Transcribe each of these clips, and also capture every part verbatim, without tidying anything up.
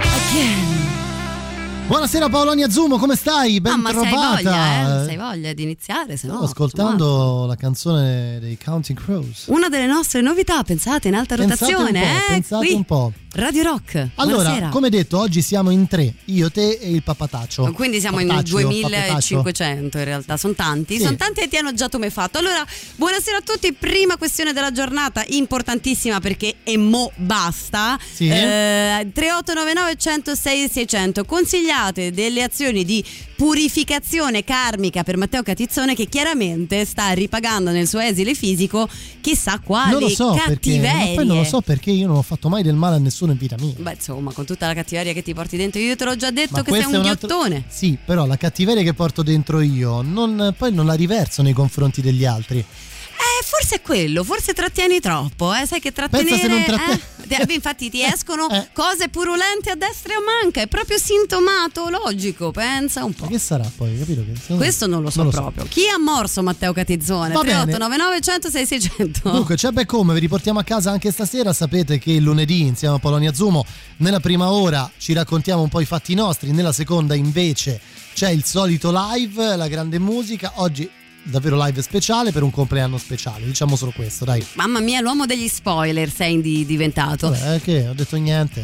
Again. Buonasera Paolonia Zumo, come stai? Ben ah, trovata. Ma se hai voglia, eh? Se hai voglia di iniziare, se no, no ascoltando la canzone dei Counting Crows. Una delle nostre novità, pensate, in alta pensate rotazione, un eh? Pensate qui. un po'. Radio Rock. Allora, buonasera. Come detto, oggi siamo in tre, io, te e il papataccio. Quindi siamo papataccio, in duemilacinquecento in realtà, sono tanti, sì. sono tanti e ti hanno già tumefatto. Allora, buonasera a tutti, prima questione della giornata, importantissima perché e mo basta. Sì. Eh, trentotto novantanove centosei seicento, consigliamo delle azioni di purificazione karmica per Matteo Catizzone, che chiaramente sta ripagando nel suo esile fisico chissà quali non lo so cattiverie perché, ma poi non lo so perché io non ho fatto mai del male a nessuno in vita mia. Beh, insomma, con tutta la cattiveria che ti porti dentro, io te l'ho già detto, ma che sei un ghiottone. Sì, però la cattiveria che porto dentro io non, poi non la riverso nei confronti degli altri. Eh, forse è quello, forse trattieni troppo, eh? Sai che trattenere... Pensa se non tratten- eh? Infatti ti escono eh. cose purulente a destra e a manca, è proprio sintomatologico, pensa un po'. Ma che sarà poi, capito? Che questo non lo so non lo proprio. So. Chi ha morso Matteo Catizzone? trentotto novantanove centosei seicento. Dunque, c'è beh come, vi riportiamo a casa anche stasera, sapete che lunedì insieme a Paolonia Zumo nella prima ora ci raccontiamo un po' i fatti nostri, nella seconda invece c'è il solito live, la grande musica, oggi... davvero live speciale per un compleanno speciale, diciamo solo questo, dai. Mamma mia, l'uomo degli spoiler sei di- diventato. Vabbè, che ho detto niente.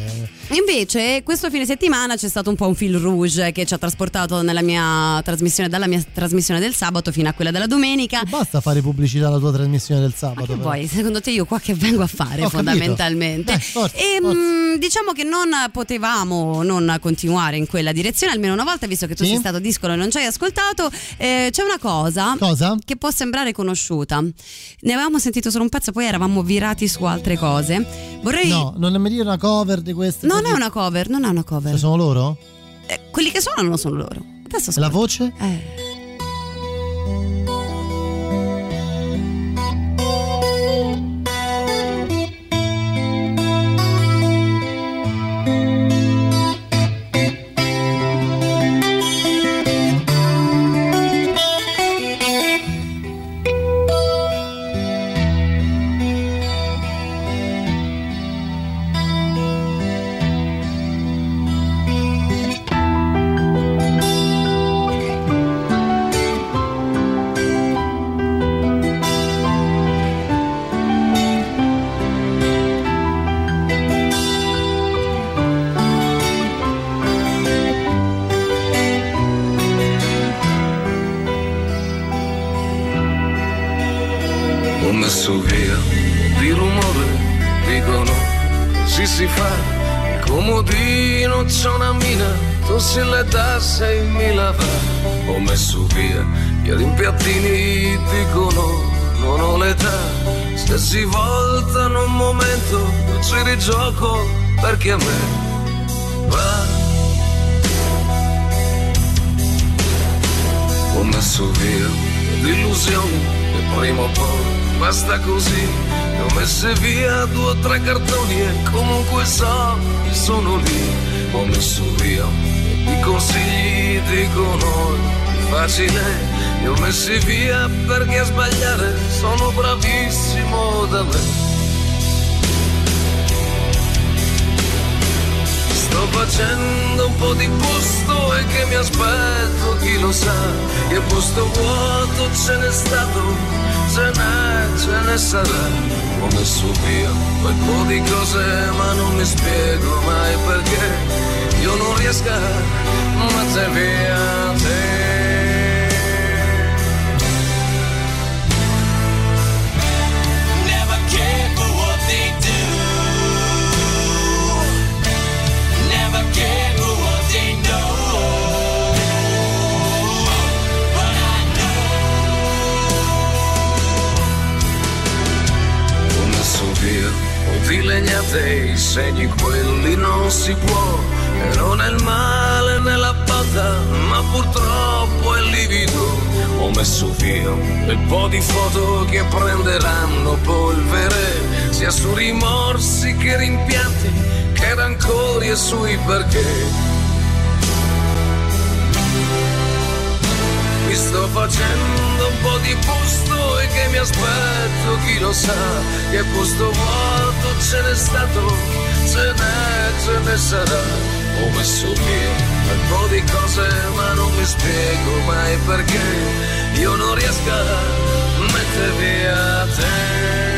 Invece questo fine settimana c'è stato un po' un fil rouge che ci ha trasportato nella mia trasmissione, dalla mia trasmissione del sabato fino a quella della domenica. E basta fare pubblicità alla tua trasmissione del sabato. Ma poi secondo te io qua che vengo a fare ho fondamentalmente? Dai, forza, e forza. Mh, diciamo che non potevamo non continuare in quella direzione almeno una volta, visto che tu sì? sei stato discolo e non ci hai ascoltato. Eh, c'è una cosa. Cosa? Che può sembrare conosciuta. Ne avevamo sentito solo un pezzo, poi eravamo virati su altre cose. Vorrei. No, non è mai dire una cover di queste. Non è una cover, non è una cover. Cioè sono loro? Eh, quelli che suonano non sono loro. Adesso ascolta. La voce? Eh. Li ho messi via perché a sbagliare sono bravissimo da me. Sto facendo un po' di posto e che mi aspetto, chi lo sa, che posto vuoto ce n'è stato, ce n'è, ce ne sarà. Ho messo via quel po' di cose ma non mi spiego mai perché io non riesco a mettere via te. Ti legnate i segni, quelli non si può, e non è il male nella patta, ma purtroppo è livido. Ho messo via quel po' di foto che prenderanno polvere, sia su rimorsi che rimpianti, che rancori e sui perché. facendo un po' di posto e che mi aspetto, chi lo sa che posto vuoto ce n'è stato, ce n'è, ce ne sarà. Ho messo via un po' di cose ma non mi spiego mai perché io non riesco a mettere via te.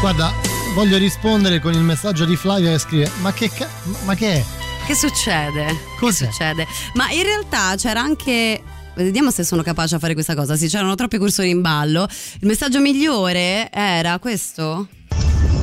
Guarda, voglio rispondere con il messaggio di Flavia che scrive: ma che ca- ma che è? Che succede? Cos'è? Che succede? Ma in realtà c'era anche, vediamo se sono capace a fare questa cosa, sì, c'erano troppi cursori in ballo. Il messaggio migliore era questo.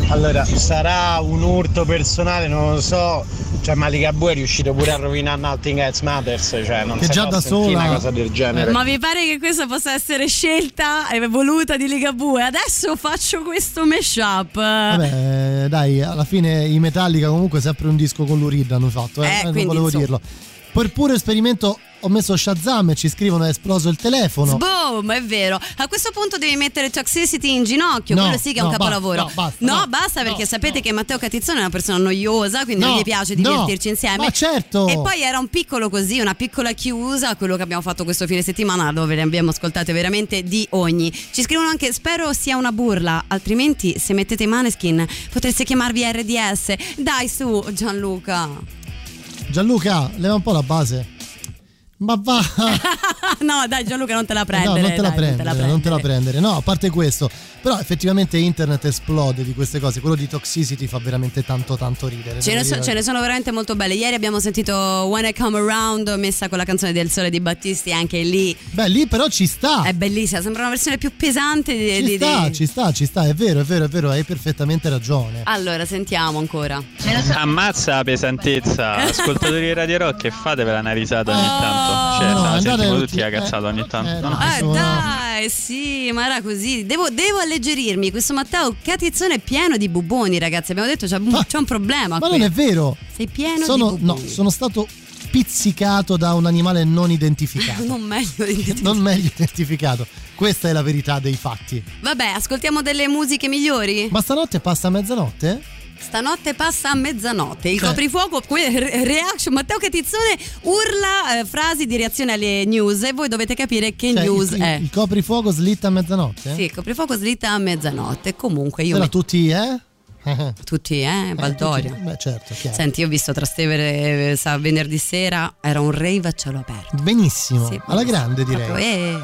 Allora, sarà un urto personale, non lo so, cioè, ma Ligabue è riuscito pure a rovinare Nothing Else Matters, cioè non che già da sola una cosa del genere. Ma vi pare che questa possa essere scelta e voluta di Ligabue? Adesso faccio questo mashup. Vabbè, dai, alla fine i Metallica comunque sempre un disco con l'Urid hanno fatto, eh, eh, non volevo insomma dirlo. Per puro esperimento ho messo Shazam e ci scrivono: è esploso il telefono. Boom, è vero. A questo punto devi mettere Toxicity in ginocchio, no, quello sì che è no, un capolavoro. Basta, no, basta, no, no, basta perché no, sapete no. che Matteo Catizzone è una persona noiosa, quindi no, non gli piace divertirci no, insieme. Ma certo. E poi era un piccolo così, una piccola chiusa a quello che abbiamo fatto questo fine settimana, dove ne abbiamo ascoltate veramente di ogni. Ci scrivono anche: spero sia una burla, altrimenti se mettete i Maneskin potreste chiamarvi R D S. Dai su, Gianluca. Gianluca, leva un po' la base. Ma va. No, dai Gianluca, non te la prendere. No, non te la, dai, prendere, non te la prendere, non te la prendere. No, a parte questo, però effettivamente internet esplode di queste cose. Quello di Toxicity fa veramente tanto tanto ridere. Ce ne, so, ce ne sono veramente molto belle. Ieri abbiamo sentito When I Come Around messa con la canzone del Sole di Battisti, anche lì. Beh, lì però ci sta. È bellissima, sembra una versione più pesante di, ci di, sta, di... ci sta, ci sta, è vero, è vero, è vero, hai perfettamente ragione. Allora, sentiamo ancora. So... Ammazza la pesantezza. Ascoltatori di Radio Rock, e fatevela una risata ogni tanto. Cioè, no, sentiamo tutti la cazzata ogni tanto. Eh, no, no. eh dai, sì, ma era così. Devo, devo alleggerirmi. Questo Matteo Catizzone è pieno di buboni, ragazzi. Abbiamo detto c'è, ma, c'è un problema. Ma qui non è vero. Sei pieno sono, di buboni. No, sono stato pizzicato da un animale non identificato. non, meglio identificato. non meglio identificato. Questa è la verità dei fatti. Vabbè, ascoltiamo delle musiche migliori. Ma stanotte passa a mezzanotte? Stanotte passa a mezzanotte. Il cioè. coprifuoco, reaction. Matteo Catizzone urla eh, frasi di reazione alle news e voi dovete capire che cioè, news il, è. Il coprifuoco slitta a mezzanotte? Sì, il coprifuoco slitta a mezzanotte. Comunque io. Però met... tutti, eh? Tutti, eh? Baldoria. Eh, beh, certo, chiaro. Senti, io ho visto Trastevere sa, venerdì sera, era un rave a cielo aperto. Benissimo, sì, alla benissimo. grande direi. Proprio, eh.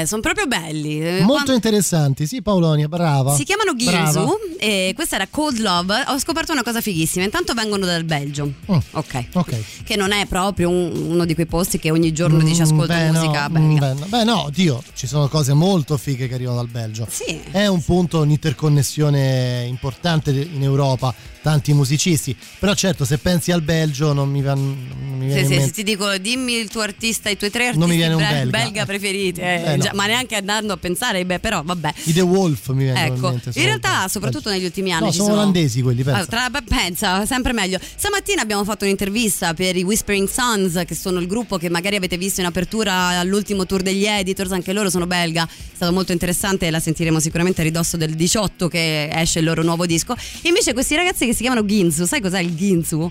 eh, sono proprio belli, molto Quando... interessanti. Sì, Paolonia, brava. Si chiamano Ghinzu e questa era Cold Love. Ho scoperto una cosa fighissima, intanto vengono dal Belgio. Mm. Okay. Ok, che non è proprio un, uno di quei posti che ogni giorno mm, dice ascolto beh, musica no, belga. Beh, beh no, Dio, ci sono cose molto fighe che arrivano dal Belgio. Sì. È un punto, un'interconnessione importante in Europa, tanti musicisti, però certo se pensi al Belgio non mi, van, non mi viene sì, sì, se ti dico dimmi il tuo artista, i tuoi tre artisti belga. belga belga preferiti, eh, eh, no. già, ma neanche andando a pensare, beh, però vabbè, i The Wolf mi vengono, ecco, in mente, in realtà soprattutto belgi. negli ultimi anni no, ci sono olandesi quelli, pensa. Allora, tra, pensa sempre meglio. Stamattina abbiamo fatto un'intervista per i Whispering Sons, che sono il gruppo che magari avete visto in apertura all'ultimo tour degli Editors, anche loro sono belga, è stato molto interessante, la sentiremo sicuramente a ridosso del diciotto che esce il loro nuovo disco. E invece questi ragazzi che si chiamano Ghinzu, sai cos'è il Ghinzu?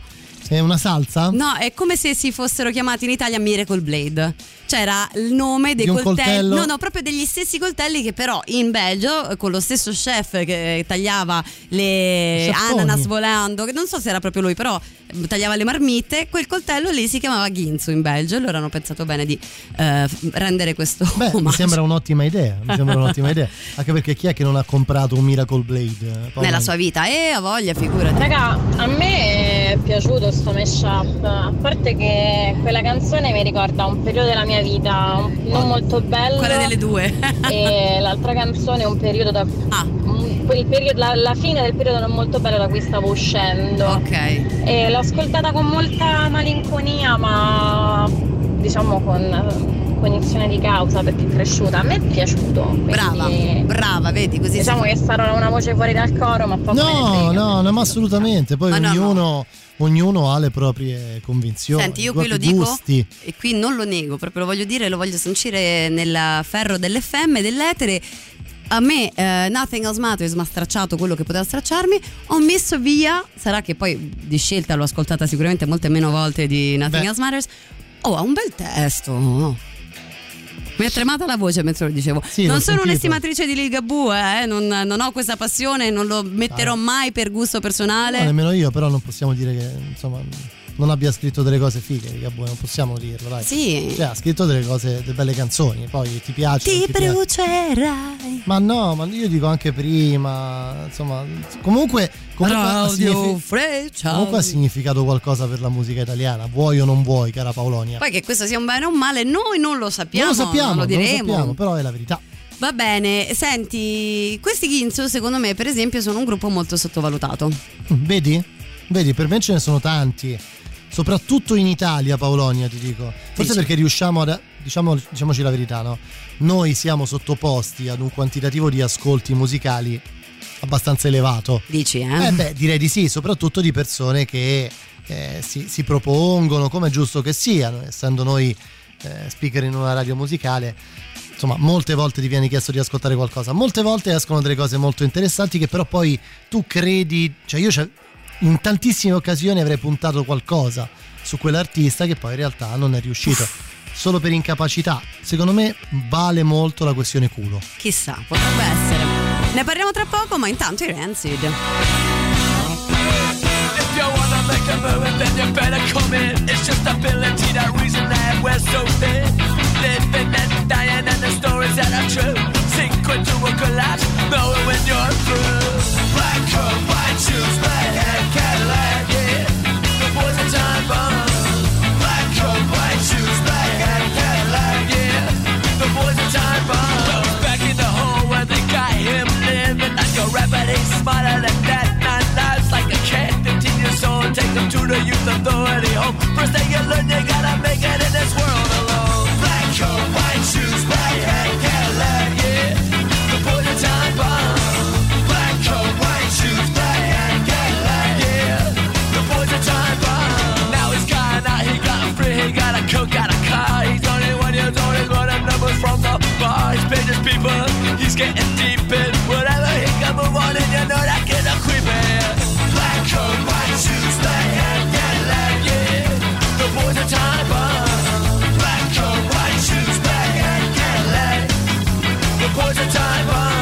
È una salsa? No, è come se si fossero chiamati in Italia Miracle Blade. C'era il nome dei coltelli, coltello. no no proprio degli stessi coltelli che però in Belgio con lo stesso chef che tagliava le Sciapponi. ananas volando, che non so se era proprio lui, però tagliava le marmitte, quel coltello lì si chiamava Ghinzu in Belgio, e loro hanno pensato bene di eh, rendere questo Beh, omaggio. Mi sembra un'ottima idea, mi sembra un'ottima idea, anche perché chi è che non ha comprato un Miracle Blade eh, nella sua vita? E eh, a voglia, figurati. Raga, a me è piaciuto sto mashup, a parte che quella canzone mi ricorda un periodo della mia vita non molto bello. Quella delle due? E l'altra canzone è un periodo da ah. il periodo, la, la fine del periodo non molto bello da cui stavo uscendo. Ok. E l'ho ascoltata con molta malinconia, ma diciamo con cognizione di causa, perché è cresciuta. A me è piaciuto. Quindi... Brava, brava, vedi, così diciamo si... che sarò una voce fuori dal coro, ma poco no, no, no, ma assolutamente. Poi ma ognuno. No, no. Ognuno ha le proprie convinzioni. Senti, io qui lo dico gusti. E qui non lo nego, proprio lo voglio dire, lo voglio sancire nel ferro dell'F M, dell'etere. A me uh, Nothing Else Matters mi ha stracciato quello che poteva stracciarmi. Ho messo via, sarà che poi di scelta l'ho ascoltata sicuramente molte meno volte di Nothing Beh. Else Matters. Oh, ha un bel testo, no? Mi è tremata la voce mentre lo dicevo. Sì, non sono sentito. Un'estimatrice di Ligabue, eh? non, non ho questa passione, non lo metterò ah. mai per gusto personale. No, nemmeno io, però non possiamo dire che insomma non abbia scritto delle cose fighe, Ligabue, non possiamo dirlo, dai. Sì. Cioè, ha scritto delle cose, delle belle canzoni, poi ti piace. Ti, ti brucerai. Ma no, ma io dico anche prima, insomma, comunque comunque ha signific- significato qualcosa per la musica italiana, vuoi o non vuoi, cara Paolonia. Poi che questo sia un bene o un male, noi non lo sappiamo, non lo sappiamo, non lo diremo, non lo sappiamo, però è la verità. Va bene, senti, questi Ghinzu secondo me per esempio sono un gruppo molto sottovalutato. Vedi? Vedi, per me ce ne sono tanti, soprattutto in Italia, Paolonia, ti dico. Forse perché riusciamo ad... Diciamo, diciamoci la verità, no? Noi siamo sottoposti ad un quantitativo di ascolti musicali abbastanza elevato. Dici, eh? Eh beh, direi di sì, soprattutto di persone che eh, si, si propongono, come è giusto che siano, essendo noi eh, speaker in una radio musicale. Insomma, molte volte ti viene chiesto di ascoltare qualcosa, molte volte escono delle cose molto interessanti che però poi tu credi, cioè io in tantissime occasioni avrei puntato qualcosa su quell'artista che poi in realtà non è riuscito, solo per incapacità. Secondo me vale molto la questione culo. Chissà, potrebbe essere. Ne parliamo tra poco, ma intanto i Rancid. If you wanna make a move, then you better come in. It's just ability, that reason that we're so thin. Living and dying and the stories that are true. Sink into a collapse, knowing when you're through. Black coat, white shoes, red hair, Cadillac, yeah. The boys are time bombs. Black coat, white shoes, red hair, Cadillac, yeah. The boys are time bombs. Back in the hole where they got him living. And your reverie smarter than that. Nine lives like a cat, fifteen years old. Take them to the youth authority home. First thing you learn, you gotta make it in this world alone. Black coat, white shoes, red hair, Cadillac, yeah. The boys are time bombs. Black coat, white shoes, red hair, Cadillac, yeah. The boys are time bombs. Now he's gone out, he got free, he got a coat, got a car. He's only one year old, he's one of numbers from the bar. He's paid his people, he's getting deep in whatever he can move on, and you know that kid a creepin'. Black coat, white shoes, red hair, Cadillac, yeah. The boys are time bombs. Black coat, white shoes, red hair, Cadillac. The boys are time bombs.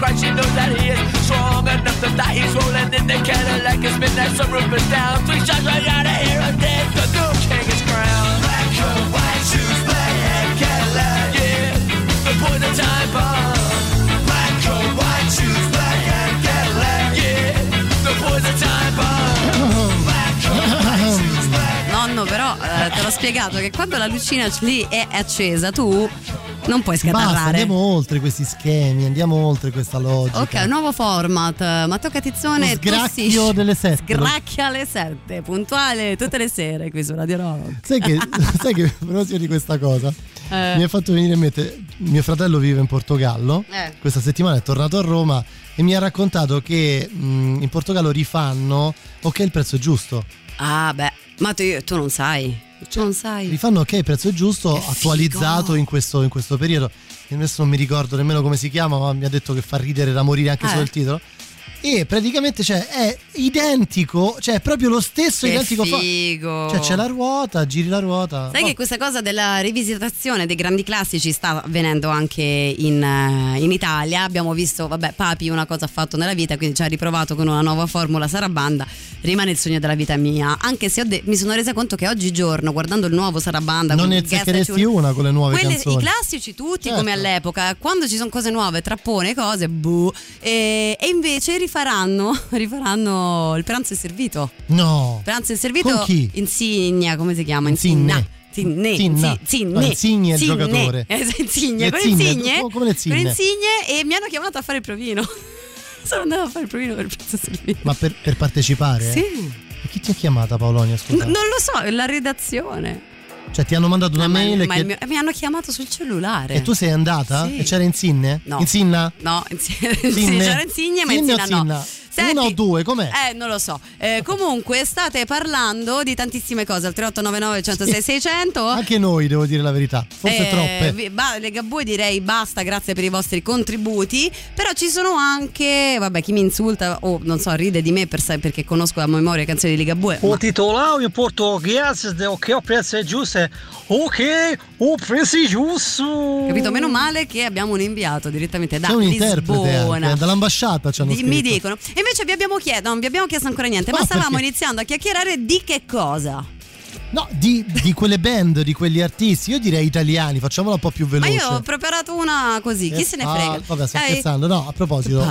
Christ, she knows that he is strong enough to die. He's rolling in the kettle like it's midnight, some roof is down. Three shots right out of here, and then the new king is crowned. Black or white shoes, black and color. Yeah, the point of time bomb. Black or white shoes, black and color. Yeah, the point of time bomb. Black or white shoes, black. Nonno, però eh, te l'ho spiegato che quando la lucina lì è accesa, tu non puoi scatarrare. Basta, andiamo oltre questi schemi, andiamo oltre questa logica. Ok, nuovo format. Matteo Catizzone sgracchio delle sette. Sgracchia alle sette, puntuale tutte le sere qui su Radio Rock. Sai che sai che a proposito di questa cosa eh. mi ha fatto venire in mente, mio fratello vive in Portogallo, eh. questa settimana è tornato a Roma e mi ha raccontato che mh, in Portogallo rifanno ok il prezzo giusto. Ah beh, ma tu, tu non sai. Cioè, non sai. Li fanno ok, il prezzo è giusto, che attualizzato figo. in questo in questo periodo. E adesso non mi ricordo nemmeno come si chiama, ma mi ha detto che fa ridere da morire anche eh. solo il titolo. E praticamente cioè, è identico, cioè è proprio lo stesso che identico figo. Fa- cioè c'è la ruota, giri la ruota. Sai oh. che questa cosa della rivisitazione dei grandi classici sta avvenendo anche in, in Italia. Abbiamo visto, vabbè, Papi una cosa ha fatto nella vita, quindi ci ha riprovato con una nuova formula Sarabanda, rimane il sogno della vita mia. Anche se ho de- mi sono resa conto che oggigiorno, guardando il nuovo Sarabanda, non ne cercheresti una con le nuove Quelli, canzoni. I classici tutti, certo. Come all'epoca, quando ci sono cose nuove, trappone, cose, buh. E, e invece Faranno, rifaranno il pranzo è servito. No. Pranzo è servito. Con chi? Insigne, come si chiama? Insigne. Zinne, Zinna. Zinne. Insigne è il giocatore. Insigne, con Insigne. Come le Insigne. Con Insigne e mi hanno chiamato a fare il provino. Sono andata a fare il provino per il pranzo è servito. Ma per, per partecipare? Sì. Eh? E chi ti ha chiamata, Paolonia? N- non lo so, la redazione. Cioè ti hanno mandato una ah, mail ma che... mio... mi hanno chiamato sul cellulare. E tu sei andata? Sì. E c'era Insigne? No. Insinna? No, Insinne. Sì, c'era Insigne ma Insinna no. Insinna. Senti, uno o due, com'è? Eh, non lo so. Eh, comunque state parlando di tantissime cose al tre otto nove nove uno zero sei sei zero zero. Anche noi, devo dire la verità, forse eh, troppe. Vi, ba, Ligabue direi basta, grazie per i vostri contributi, però ci sono anche, vabbè, chi mi insulta o oh, non so, ride di me per, perché conosco a memoria canzoni di Ligabue. O ma... titolare in portoghese che ho prezzo giusto. Ok, ho prezzo giusto. Capito, meno male che abbiamo un inviato direttamente da Lisbona, anche, dall'ambasciata ci hanno di, mi dicono. Invece vi abbiamo chiesto, non vi abbiamo chiesto ancora niente, no, ma stavamo perché? iniziando a chiacchierare di che cosa? No, di, di quelle band, di quegli artisti, io direi italiani, facciamola un po' più veloce. Ma io ho preparato una così, chi eh, se ne frega? Ah, vabbè, sto Dai. scherzando, no, a proposito,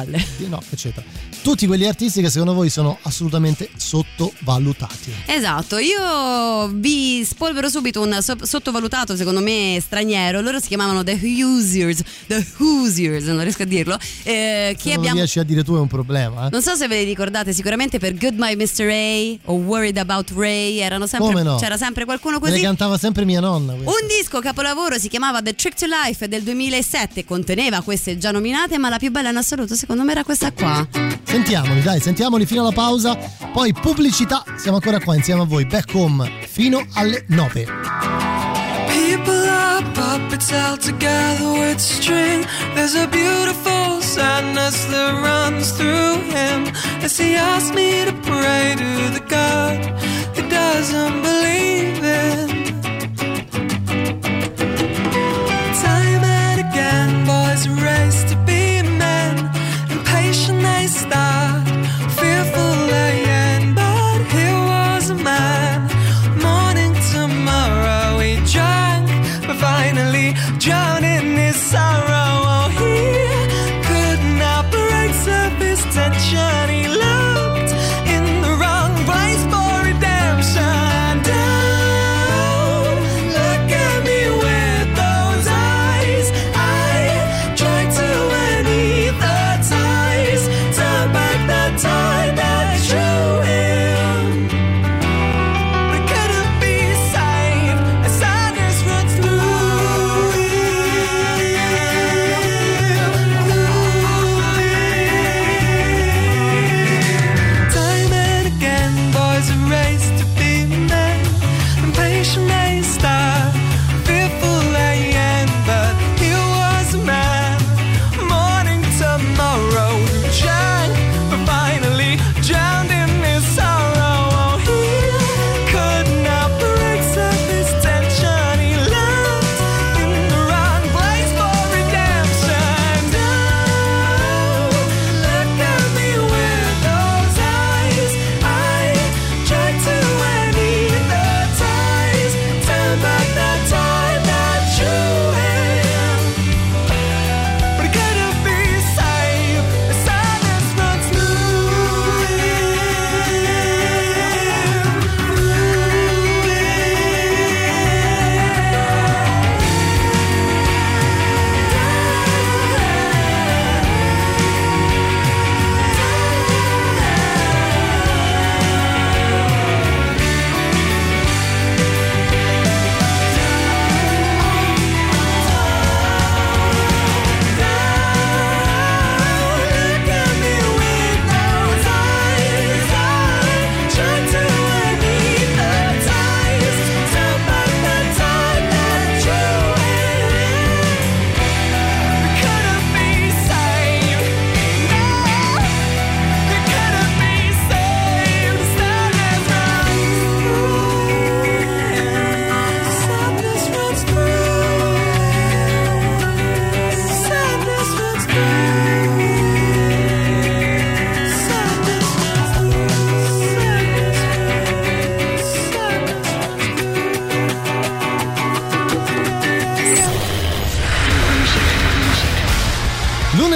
no, eccetera. Tutti quegli artisti che secondo voi sono assolutamente sottovalutati. Esatto, io vi spolvero subito un so- sottovalutato, secondo me, straniero. Loro si chiamavano The Hoosiers, The Hoosiers, non riesco a dirlo. Eh, che se abbiamo... non riesci a dire tu è un problema. Eh? Non so se ve li ricordate, sicuramente per Good My mister Ray o Worried About Ray erano sempre... Come no? C'era sempre qualcuno così. Le cantava sempre mia nonna. Questo. Un disco capolavoro si chiamava The Trick to Life del duemilasette, conteneva queste già nominate, ma la più bella in assoluto secondo me era questa qua. Sentiamoli, dai, sentiamoli fino alla pausa, poi pubblicità, siamo ancora qua insieme a voi, Back Home fino alle nove. People are puppets held together with string. There's a beautiful sadness that runs through him as he asks me to pray to the God doesn't believe in. Time and again, boys race to be men. Impatient they start, fearful they end. But he was a man. Morning tomorrow he drank, but finally drowned in his sorrow. Oh, he could not break surface tension. He looked in the wrong place for redemption. Down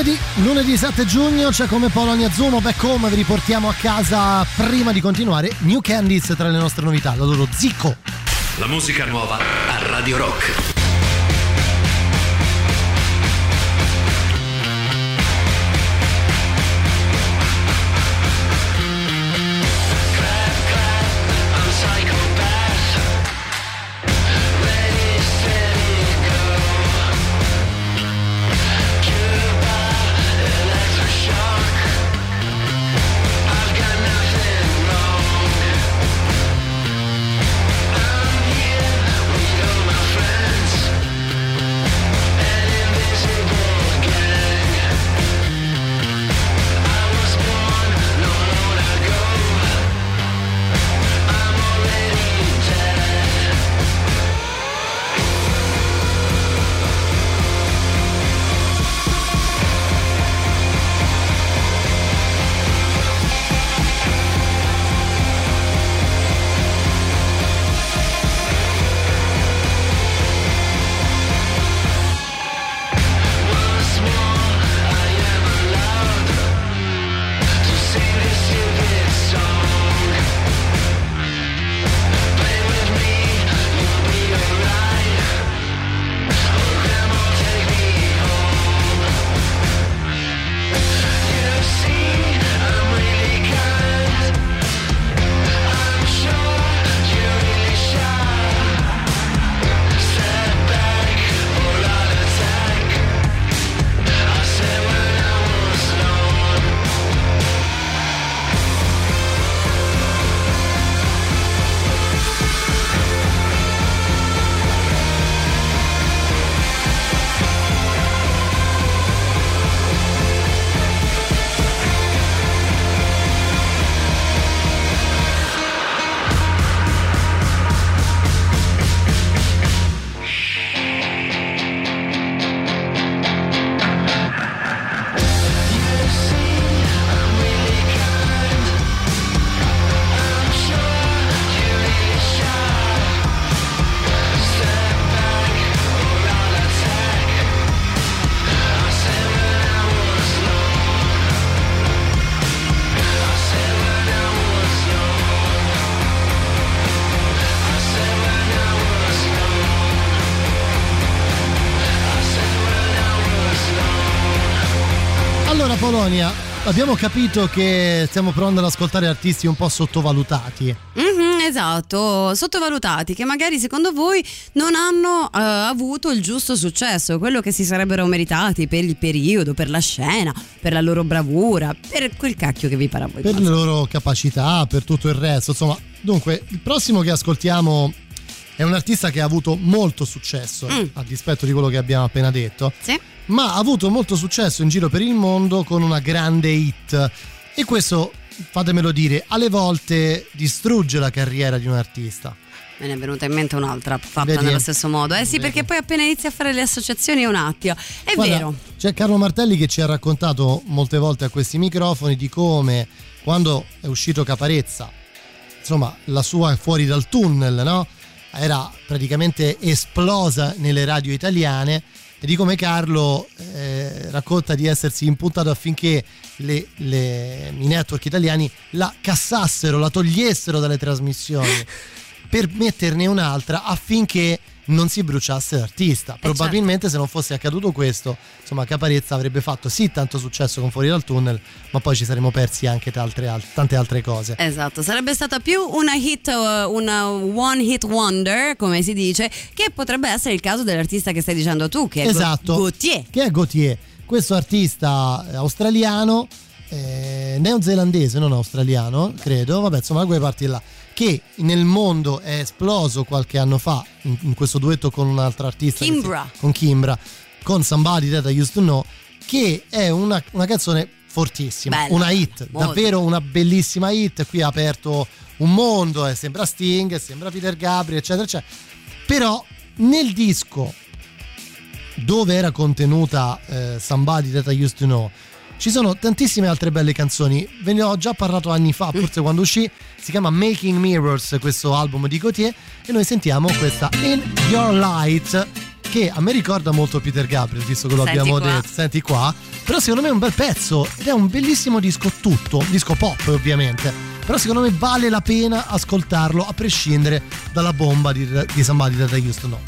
lunedì, lunedì sette giugno c'è come Paolonia Zumo Back Home, vi riportiamo a casa. Prima di continuare, New Candies tra le nostre novità, la loro Zico. La musica nuova a Radio Rock. Polonia, abbiamo capito che stiamo provando ad ascoltare artisti un po' sottovalutati. Mm-hmm, esatto, sottovalutati, che magari secondo voi non hanno eh, avuto il giusto successo, quello che si sarebbero meritati per il periodo, per la scena, per la loro bravura, per quel cacchio che vi para voi. Per le loro capacità, per tutto il resto, insomma. Dunque, il prossimo che ascoltiamo è un artista che ha avuto molto successo, mm. a dispetto di quello che abbiamo appena detto. Sì. Ma ha avuto molto successo in giro per il mondo con una grande hit, e questo, fatemelo dire, alle volte distrugge la carriera di un artista. Me ne è venuta in mente un'altra fatta Vedi? nello stesso modo. Eh sì, Vedi. perché poi appena inizia a fare le associazioni è un attimo. È Guarda, vero. C'è Carlo Martelli che ci ha raccontato molte volte a questi microfoni di come, quando è uscito Caparezza, insomma, la sua Fuori dal tunnel, no? Era praticamente esplosa nelle radio italiane. E di come Carlo eh, racconta di essersi impuntato affinché le, le, i network italiani la cassassero, la togliessero dalle trasmissioni per metterne un'altra affinché non si bruciasse l'artista. Probabilmente eh certo. se non fosse accaduto questo, insomma, Caparezza avrebbe fatto sì tanto successo con Fuori dal tunnel, ma poi ci saremmo persi anche tante, tante altre cose. Esatto, sarebbe stata più una hit, una one hit wonder, come si dice, che potrebbe essere il caso dell'artista che stai dicendo tu, che è esatto. Gotye. Che è Gotye, questo artista australiano, eh, neozelandese, non australiano, credo, vabbè, insomma, da quelle parti là, che nel mondo è esploso qualche anno fa in, in questo duetto con un'altra artista, Kimbra. Si, con Kimbra, con Somebody That I Used To Know, che è una, una canzone fortissima, bella, una hit, molto. davvero una bellissima hit. Qui ha aperto un mondo, eh, sembra Sting, sembra Peter Gabriel, eccetera eccetera. Però nel disco dove era contenuta eh, Somebody That I Used To Know ci sono tantissime altre belle canzoni. Ve ne ho già parlato anni fa, forse quando uscì. Si chiama Making Mirrors questo album di Gotye, e noi sentiamo questa In Your Light, che a me ricorda molto Peter Gabriel, visto che lo senti abbiamo qua. detto senti qua, però secondo me è un bel pezzo ed è un bellissimo disco tutto, disco pop ovviamente, però secondo me vale la pena ascoltarlo a prescindere dalla bomba di, di Somebody That I Used To Know.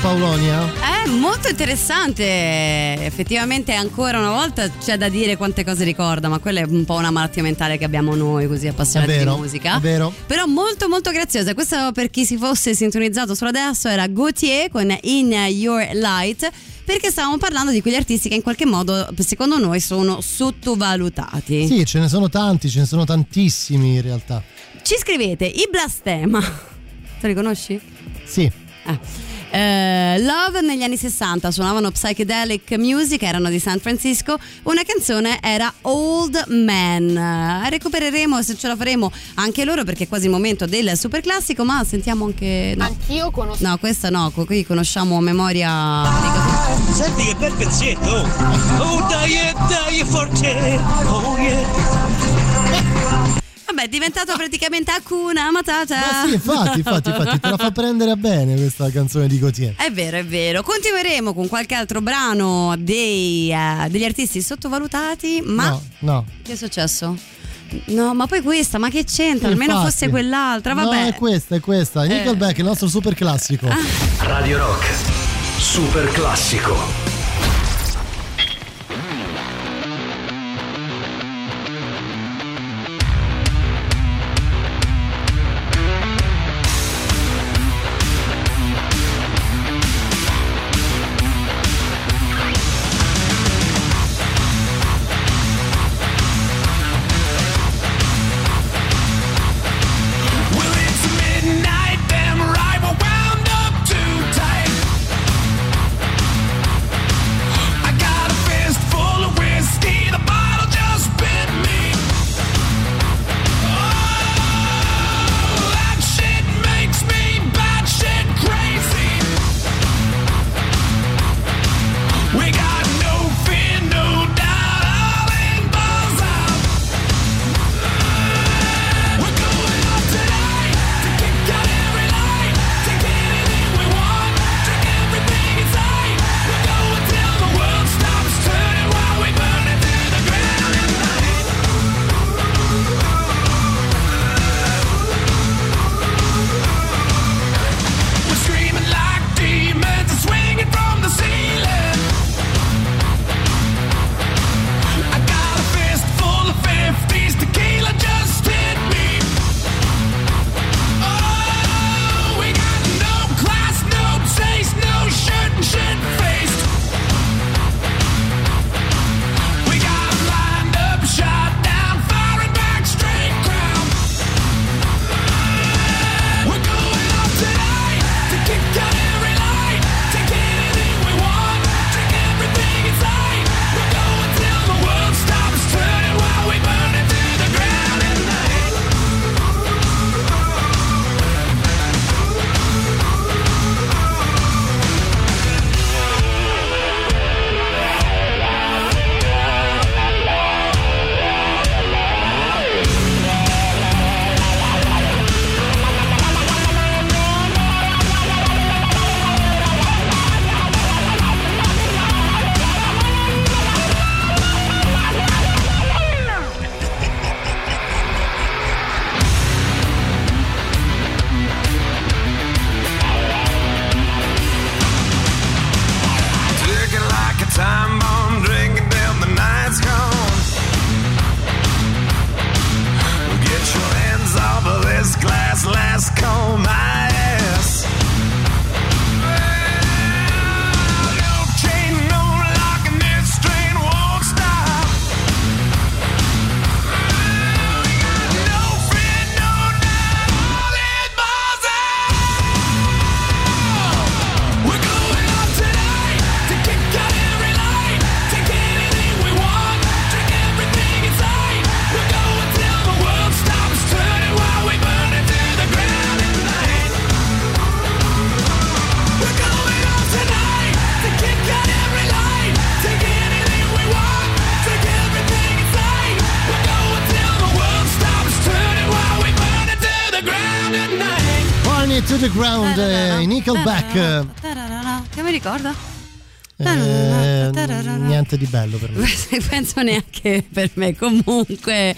Paolonia? È molto interessante, effettivamente ancora una volta c'è da dire quante cose ricorda, ma quella è un po' una malattia mentale che abbiamo noi così appassionati, è vero, di musica, è vero. Però molto molto graziosa, questo per chi si fosse sintonizzato solo adesso era Gotye con In Your Light, perché stavamo parlando di quegli artisti che in qualche modo secondo noi sono sottovalutati. Sì, ce ne sono tanti, ce ne sono tantissimi in realtà. Ci scrivete i Blastema, tu li conosci? Sì. Ah. eh, Love negli anni sessanta, suonavano psychedelic music, erano di San Francisco, una canzone era Old Man. Eh, recupereremo, se ce la faremo, anche loro perché è quasi il momento del super classico, ma sentiamo anche no. Anch'io conosco. No, questa no, qui conosciamo a memoria. Ah, senti che bel pezzetto. Oh dai, dai forte. Oh yeah. Vabbè, è diventato praticamente Hakuna Matata. Ma sì, infatti, infatti, infatti, te la fa prendere bene questa canzone di Gotye. È vero, è vero. Continueremo con qualche altro brano dei, uh, degli artisti sottovalutati, ma... No, no. Che è successo? No, ma poi questa, ma che c'entra? Sì, almeno infatti. Fosse quell'altra, vabbè. No, è questa, è questa. Nickelback, eh. il nostro super classico. Ah. Radio Rock, super classico. Nickelback, che mi ricorda? Eh, niente di bello per me. Penso neanche per me. Comunque, eh,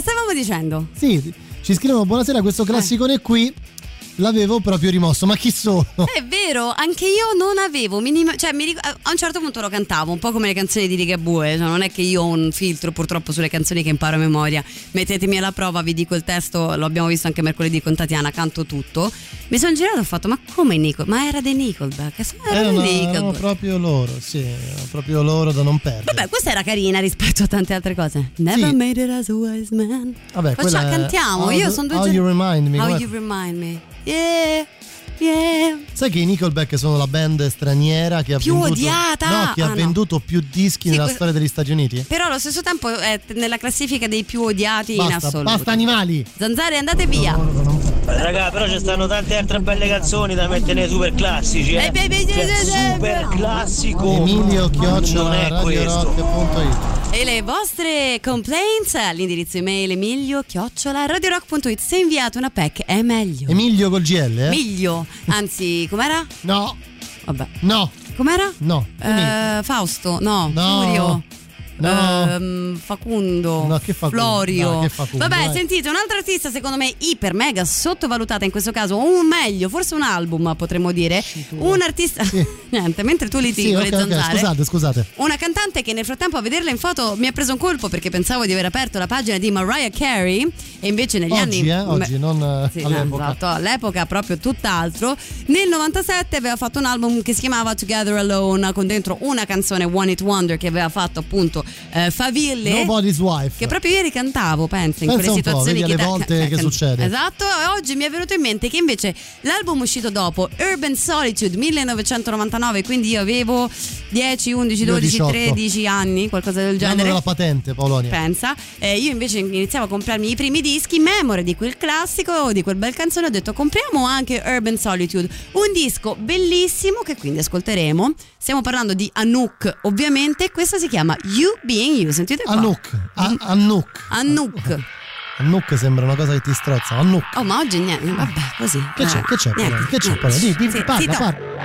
stavamo dicendo. Sì, ci scrivono buonasera, questo classicone qui l'avevo proprio rimosso, ma chi sono? È vero, anche io non avevo minima, cioè mi ric- a un certo punto lo cantavo un po' come le canzoni di Ligabue, cioè non è che io ho un filtro purtroppo sulle canzoni che imparo a memoria. Mettetemi alla prova, vi dico il testo, lo abbiamo visto anche mercoledì con Tatiana, canto tutto. Mi sono girato e ho fatto ma come Nicol, ma era dei Nickelback, erano Nickelback, proprio loro, sì, proprio loro da non perdere. Vabbè, questa era carina rispetto a tante altre cose. Never sì. made it as a wise man. Vabbè, facciamo, cantiamo. How, io sono due How, gen- you, remind me, how you remind me. Yeah. yeah. Sai che i Nickelback sono la band straniera che ha più venduto, odiata no, che ah, ha venduto no. più dischi sì, nella que... storia degli Stati Uniti, però allo stesso tempo è nella classifica dei più odiati, basta, in assoluto. Basta animali, zanzare, andate via. Raga, però ci stanno tante altre belle canzoni da mettere nei super classici, eh. Cioè, super classico Emilio Chiocciola Radio Rock punto it. E le vostre complaints all'indirizzo email emilio chiocciola radio rock punto it. Se inviate una P E C è meglio. Emilio col G L, eh? Miglio. Anzi, com'era? No. Vabbè. No. Com'era? No. Uh, Fausto, no. No. Furio. No. Uh, Facundo, no, che Facundo? Florio. No, che Facundo, vabbè, vai. Sentite, un'altra artista secondo me iper mega sottovalutata in questo caso, o meglio, forse un album potremmo dire. Un artista sì. Niente, mentre tu litighi sì, con okay, le zanzare, okay. Scusate, scusate. Una cantante che nel frattempo a vederla in foto mi ha preso un colpo, perché pensavo di aver aperto la pagina di Mariah Carey e invece negli oggi, anni eh, oggi, non sì, all'epoca. No, esatto, all'epoca proprio tutt'altro. Nel novantasette aveva fatto un album che si chiamava Together Alone, con dentro una canzone, One It Wonder, che aveva fatto appunto Eh, faville, Nobody's Wife, che proprio ieri cantavo, penso, in pensa quelle situazioni che, da, volte che, che succede. Esatto, e oggi mi è venuto in mente che invece l'album uscito dopo, Urban Solitude millenovecentonovantanove, quindi io avevo dieci, undici, dodici, tredici anni, qualcosa del genere. L'anno della patente, Paolonia. Pensa, eh, io invece iniziavo a comprarmi i primi dischi, memoria di quel classico, di quel bel canzone, ho detto compriamo anche Urban Solitude, un disco bellissimo che quindi ascolteremo. Stiamo parlando di Anouk, ovviamente, questa si chiama You Being You, sentite qua. Anouk, a- Anouk. Anouk. Anouk sembra una cosa che ti strozza, Anouk. Oh, ma oggi niente, vabbè, così. Che c'è? Che c'è? Niente, che c'è? Niente. Di, di, sì, parla, ti do. Parla.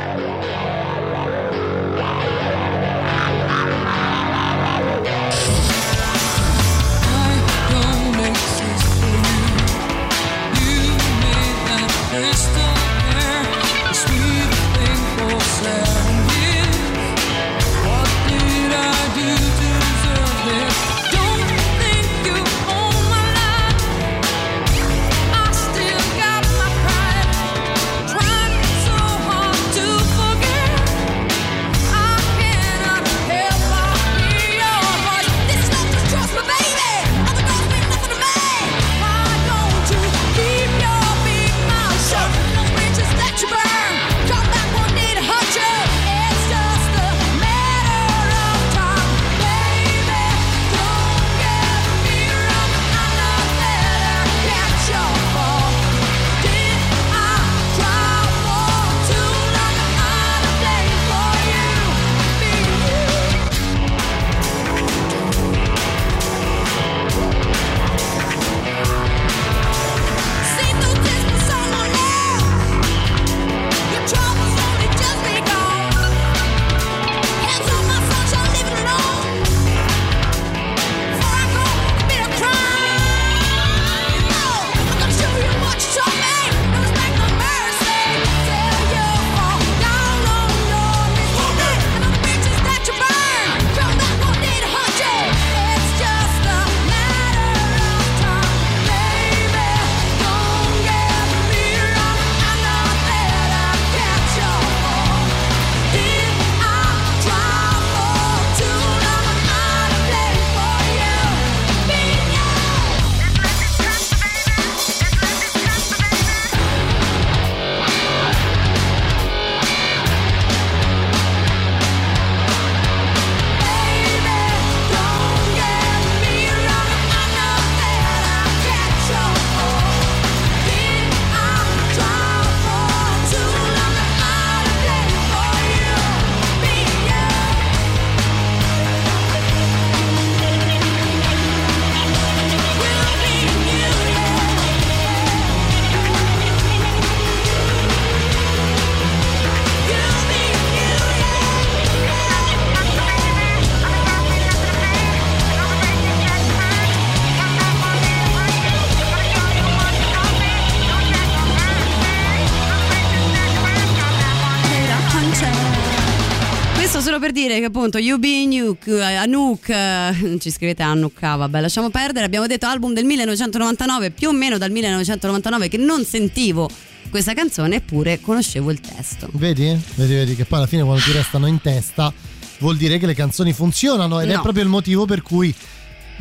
Che appunto You Being You, Anouk, non ci scrivete Anouk, vabbè lasciamo perdere, abbiamo detto album del millenovecentonovantanove, più o meno dal millenovecentonovantanove che non sentivo questa canzone eppure conoscevo il testo. Vedi? Vedi, vedi che poi alla fine quando ti restano in testa vuol dire che le canzoni funzionano ed no. È proprio il motivo per cui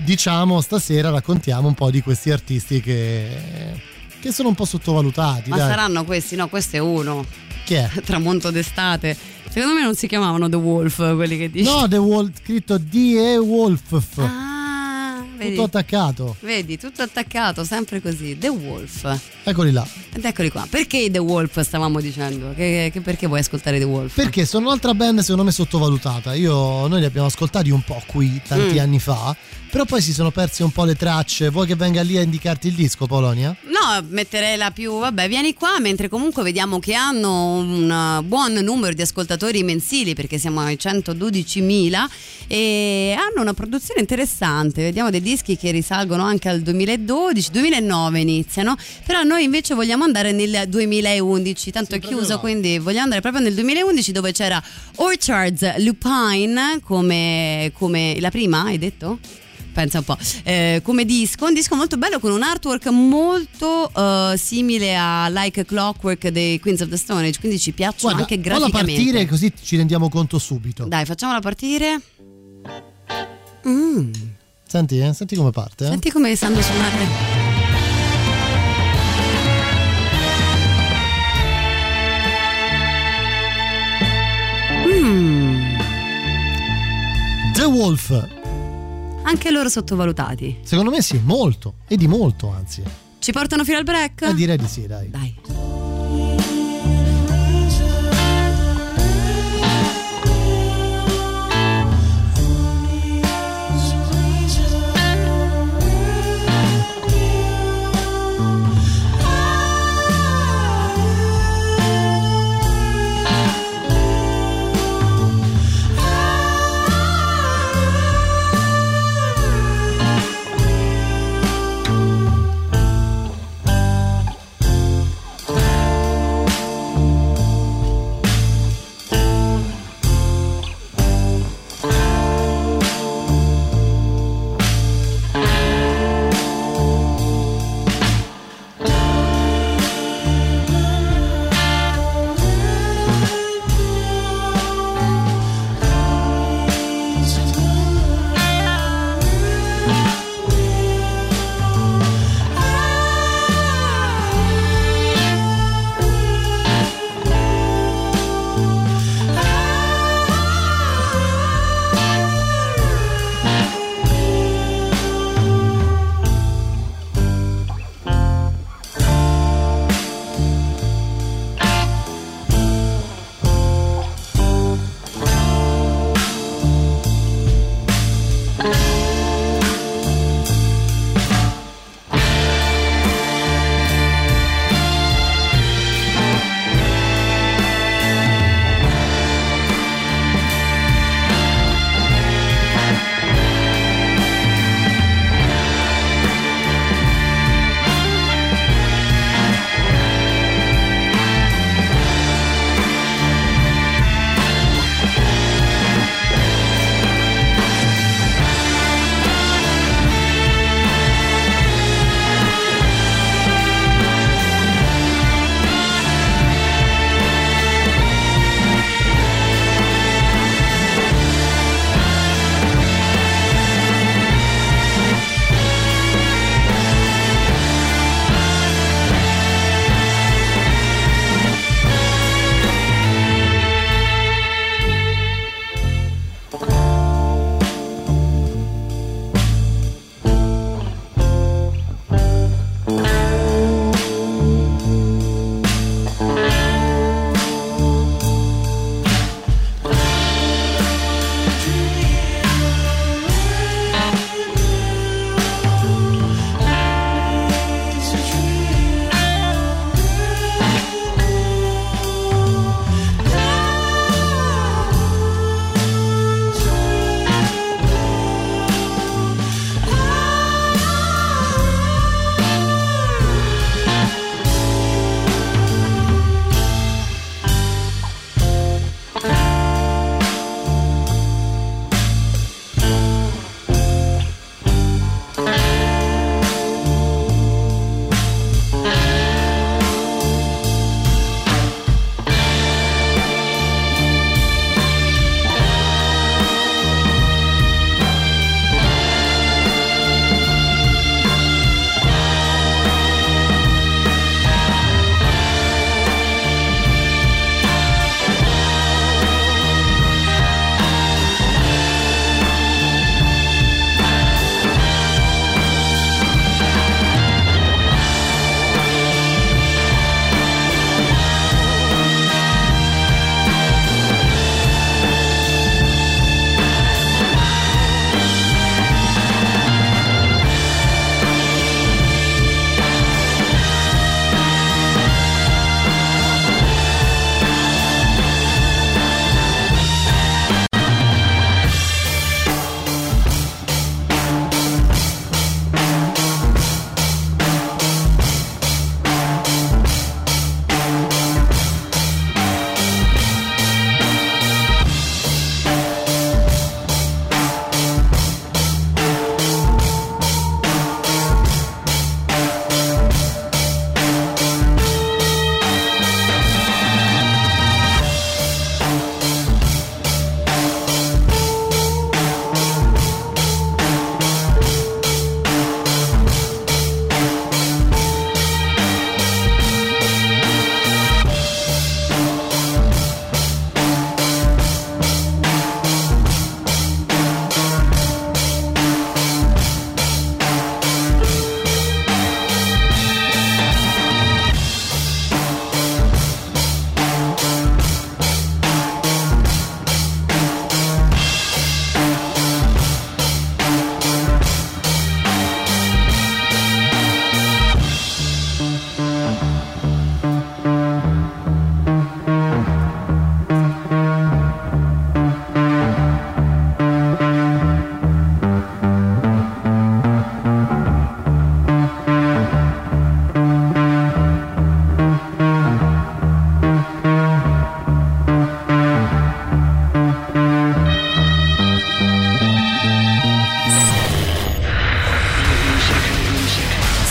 diciamo stasera raccontiamo un po' di questi artisti che... che sono un po' sottovalutati. Ma dai, saranno questi? No, questo è uno. Chi è? Tramonto d'estate. Secondo me non si chiamavano The Wolf quelli che dici. No, The Wolf, scritto D E Wolf. Ah, vedi, tutto attaccato. Vedi, tutto attaccato, sempre così. The Wolf. Eccoli là. Ed eccoli qua. Perché The Wolf stavamo dicendo? Che, che, perché vuoi ascoltare The Wolf? Perché sono un'altra band secondo me sottovalutata. Io, noi li abbiamo ascoltati un po' qui tanti mm. anni fa, però poi si sono persi un po' le tracce. Vuoi che venga lì a indicarti il disco, Paolonia? No, metterei la più, vabbè, vieni qua, mentre comunque vediamo che hanno un buon numero di ascoltatori mensili, perché siamo ai centododicimila, e hanno una produzione interessante. Vediamo dei dischi che risalgono anche al duemiladodici duemilanove iniziano, però noi invece vogliamo andare nel duemilaundici, tanto sì, è chiuso, no. Quindi vogliamo andare proprio nel duemilaundici, dove c'era Orchards Lupine come, come la prima, hai detto? Pensa un po', eh, come disco, un disco molto bello con un artwork molto uh, simile a Like a Clockwork dei Queens of the Stone Age, quindi ci piacciono. Guarda, anche graficamente. Facciamola partire così ci rendiamo conto subito. Dai, facciamola partire. Mm. Senti, eh? Senti come parte. Eh? Senti come stanno suonando. Mm. The Wolf. Anche loro sottovalutati. Secondo me sì, molto. E di molto, anzi. Ci portano fino al break? Eh, direi di sì, dai. Dai.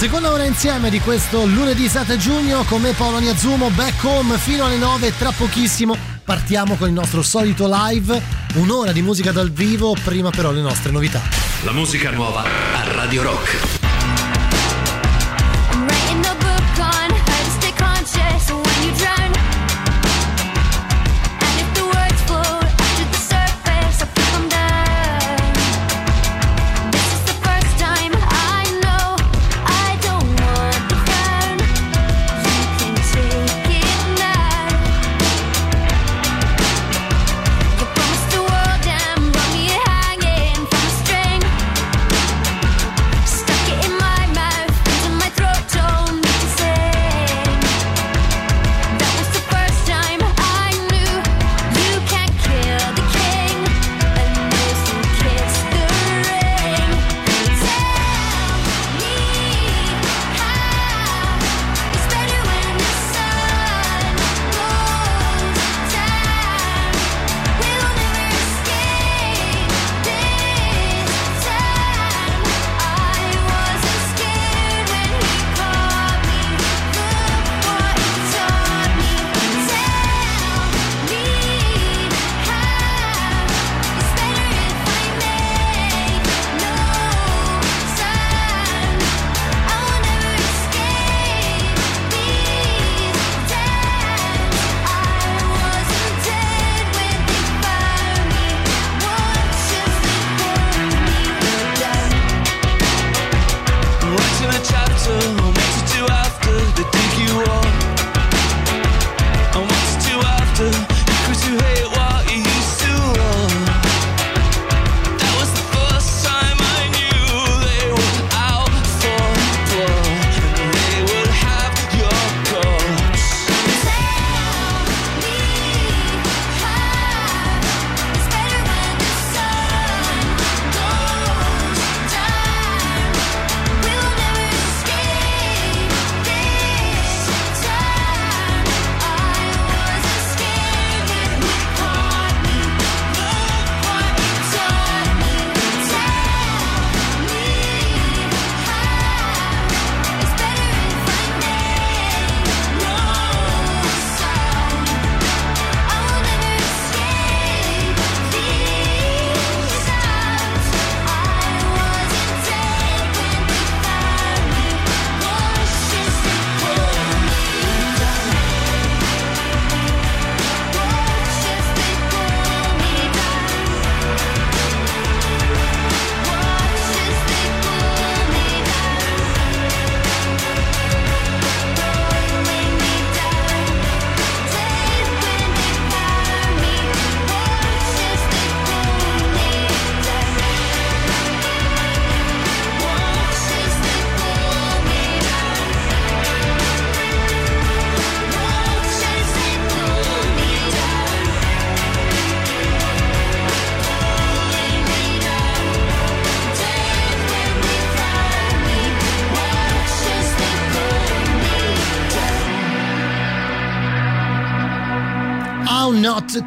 Seconda ora insieme di questo lunedì sette giugno con me Paolonia Zumo, back home fino alle nove. Tra pochissimo partiamo con il nostro solito live, un'ora di musica dal vivo, prima però le nostre novità. La musica nuova a Radio Rock.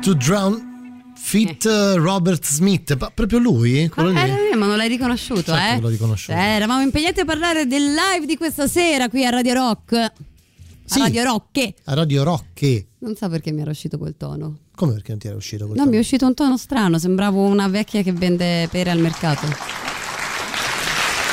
To Drown fit eh. Robert Smith, pa- proprio lui? Ma, eh, ma non l'hai riconosciuto? Certo, eh? Non l'ho riconosciuto. Eh, eravamo impegnati a parlare del live di questa sera qui a Radio Rock. A sì, Radio Rock. A Radio Rock. Non so perché mi era uscito quel tono. Come perché non ti era uscito quel no, tono? No, mi è uscito un tono strano, sembravo una vecchia che vende pere al mercato.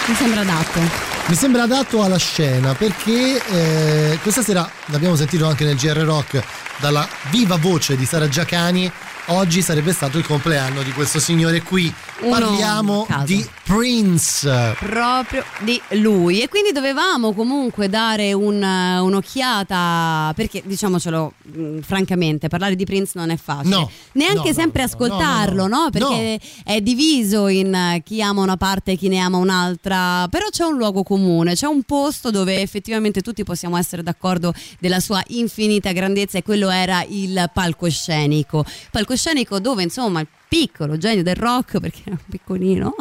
Mi sembra adatto. Mi sembra adatto alla scena perché eh, questa sera l'abbiamo sentito anche nel G R Rock dalla viva voce di Sara Giacani. Oggi sarebbe stato il compleanno di questo signore qui. Uno Parliamo caso. di Prince. Proprio di lui. E quindi dovevamo comunque dare un, un'occhiata, perché diciamocelo mh, francamente, parlare di Prince non è facile. No, Neanche no, sempre no, ascoltarlo, no? no, no. no perché no. È diviso in chi ama una parte e chi ne ama un'altra. Però c'è un luogo comune, c'è un posto dove effettivamente tutti possiamo essere d'accordo della sua infinita grandezza, e quello era il palcoscenico. Palcoscenico dove insomma il piccolo genio del rock, perché era piccolino,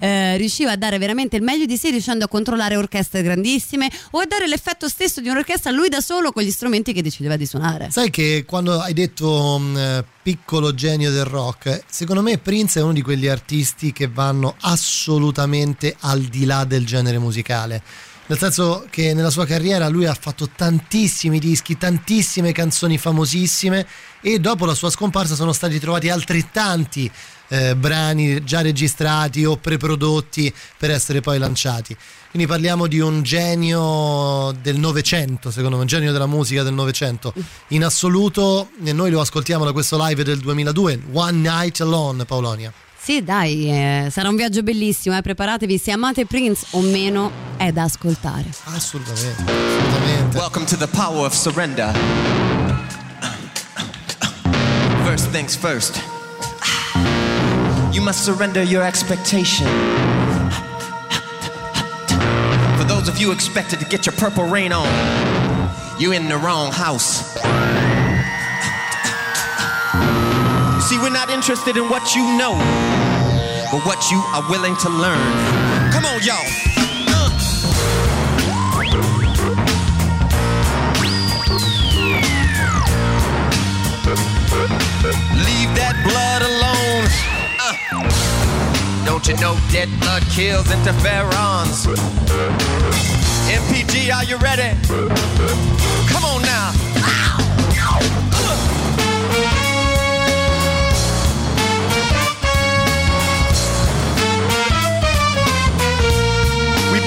eh, riusciva a dare veramente il meglio di sé, riuscendo a controllare orchestre grandissime o a dare l'effetto stesso di un'orchestra lui da solo con gli strumenti che decideva di suonare. Sai che quando hai detto mh, piccolo genio del rock, secondo me Prince è uno di quegli artisti che vanno assolutamente al di là del genere musicale. nel senso che nella sua carriera lui ha fatto tantissimi dischi, tantissime canzoni famosissime, e dopo la sua scomparsa sono stati trovati altrettanti eh, brani già registrati o preprodotti per essere poi lanciati. Quindi parliamo di un genio del Novecento, secondo me, un genio della musica del Novecento in assoluto, e noi lo ascoltiamo da questo live del duemiladue, One Night Alone, Paolonia. Sì, dai, eh, sarà un viaggio bellissimo, eh, preparatevi, se amate Prince o meno, è da ascoltare. Assolutamente, assolutamente. Welcome to the power of surrender. First things first. You must surrender your expectation. For those of you expected to get your purple rain on, you're in the wrong house. See, we're not interested in what you know, but what you are willing to learn. Come on, y'all. Uh. Leave that blood alone. Uh. Don't you know dead blood kills interferons? M P G, are you ready? Come on now. Uh.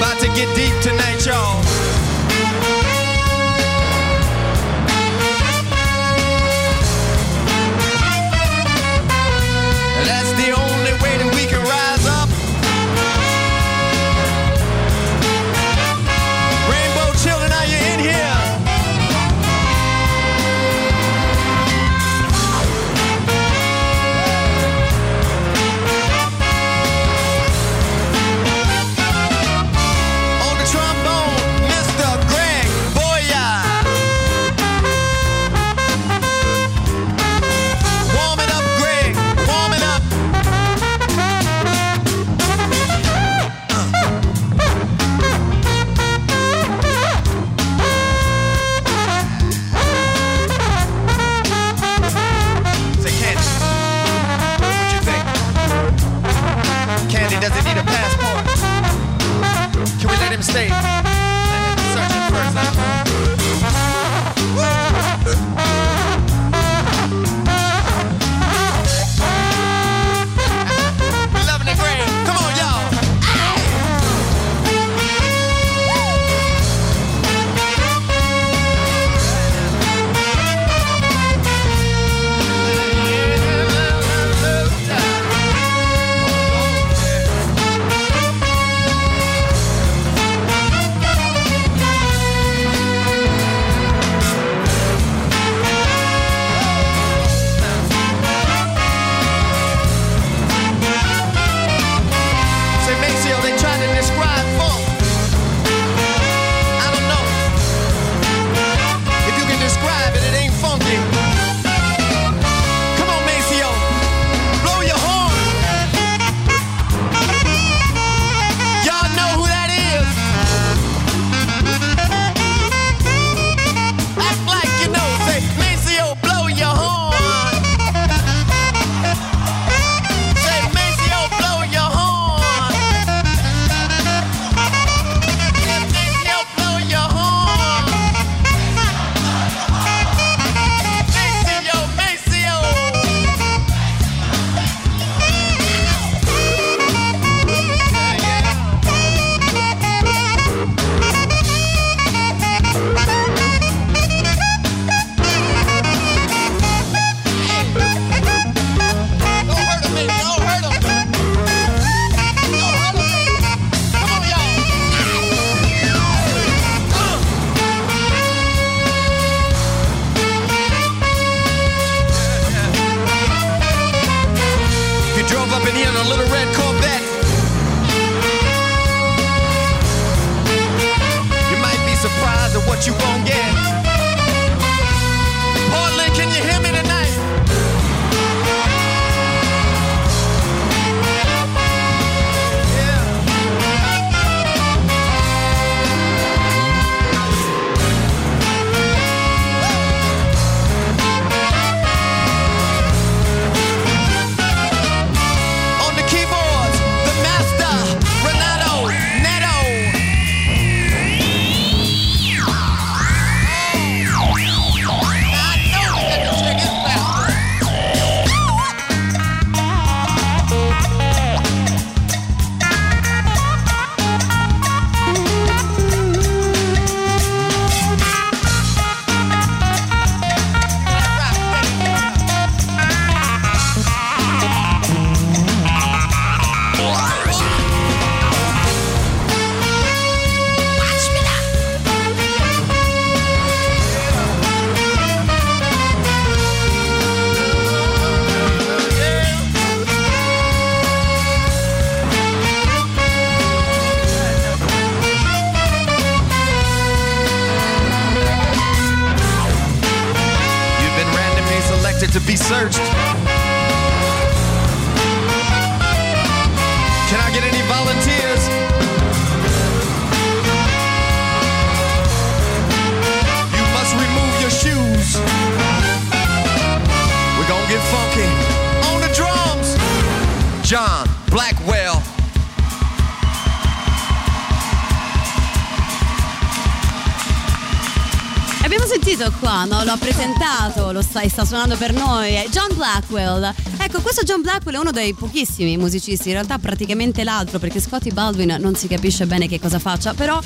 About to get deep tonight, y'all. That's the only way that we can rise up. Rainbow children, are you in here? State. Search it first, huh? Loving the grave. Come on, y'all. needed to be searched. Can I get any volunteers? You must remove your shoes. We're gonna get funky on the drums. John Blackwell. Abbiamo sentito qua, no? L'ho presentato, lo sta, sta suonando per noi, John Blackwell. Ecco, questo John Blackwell è uno dei pochissimi musicisti, in realtà praticamente l'altro, perché Scottie Baldwin non si capisce bene che cosa faccia, però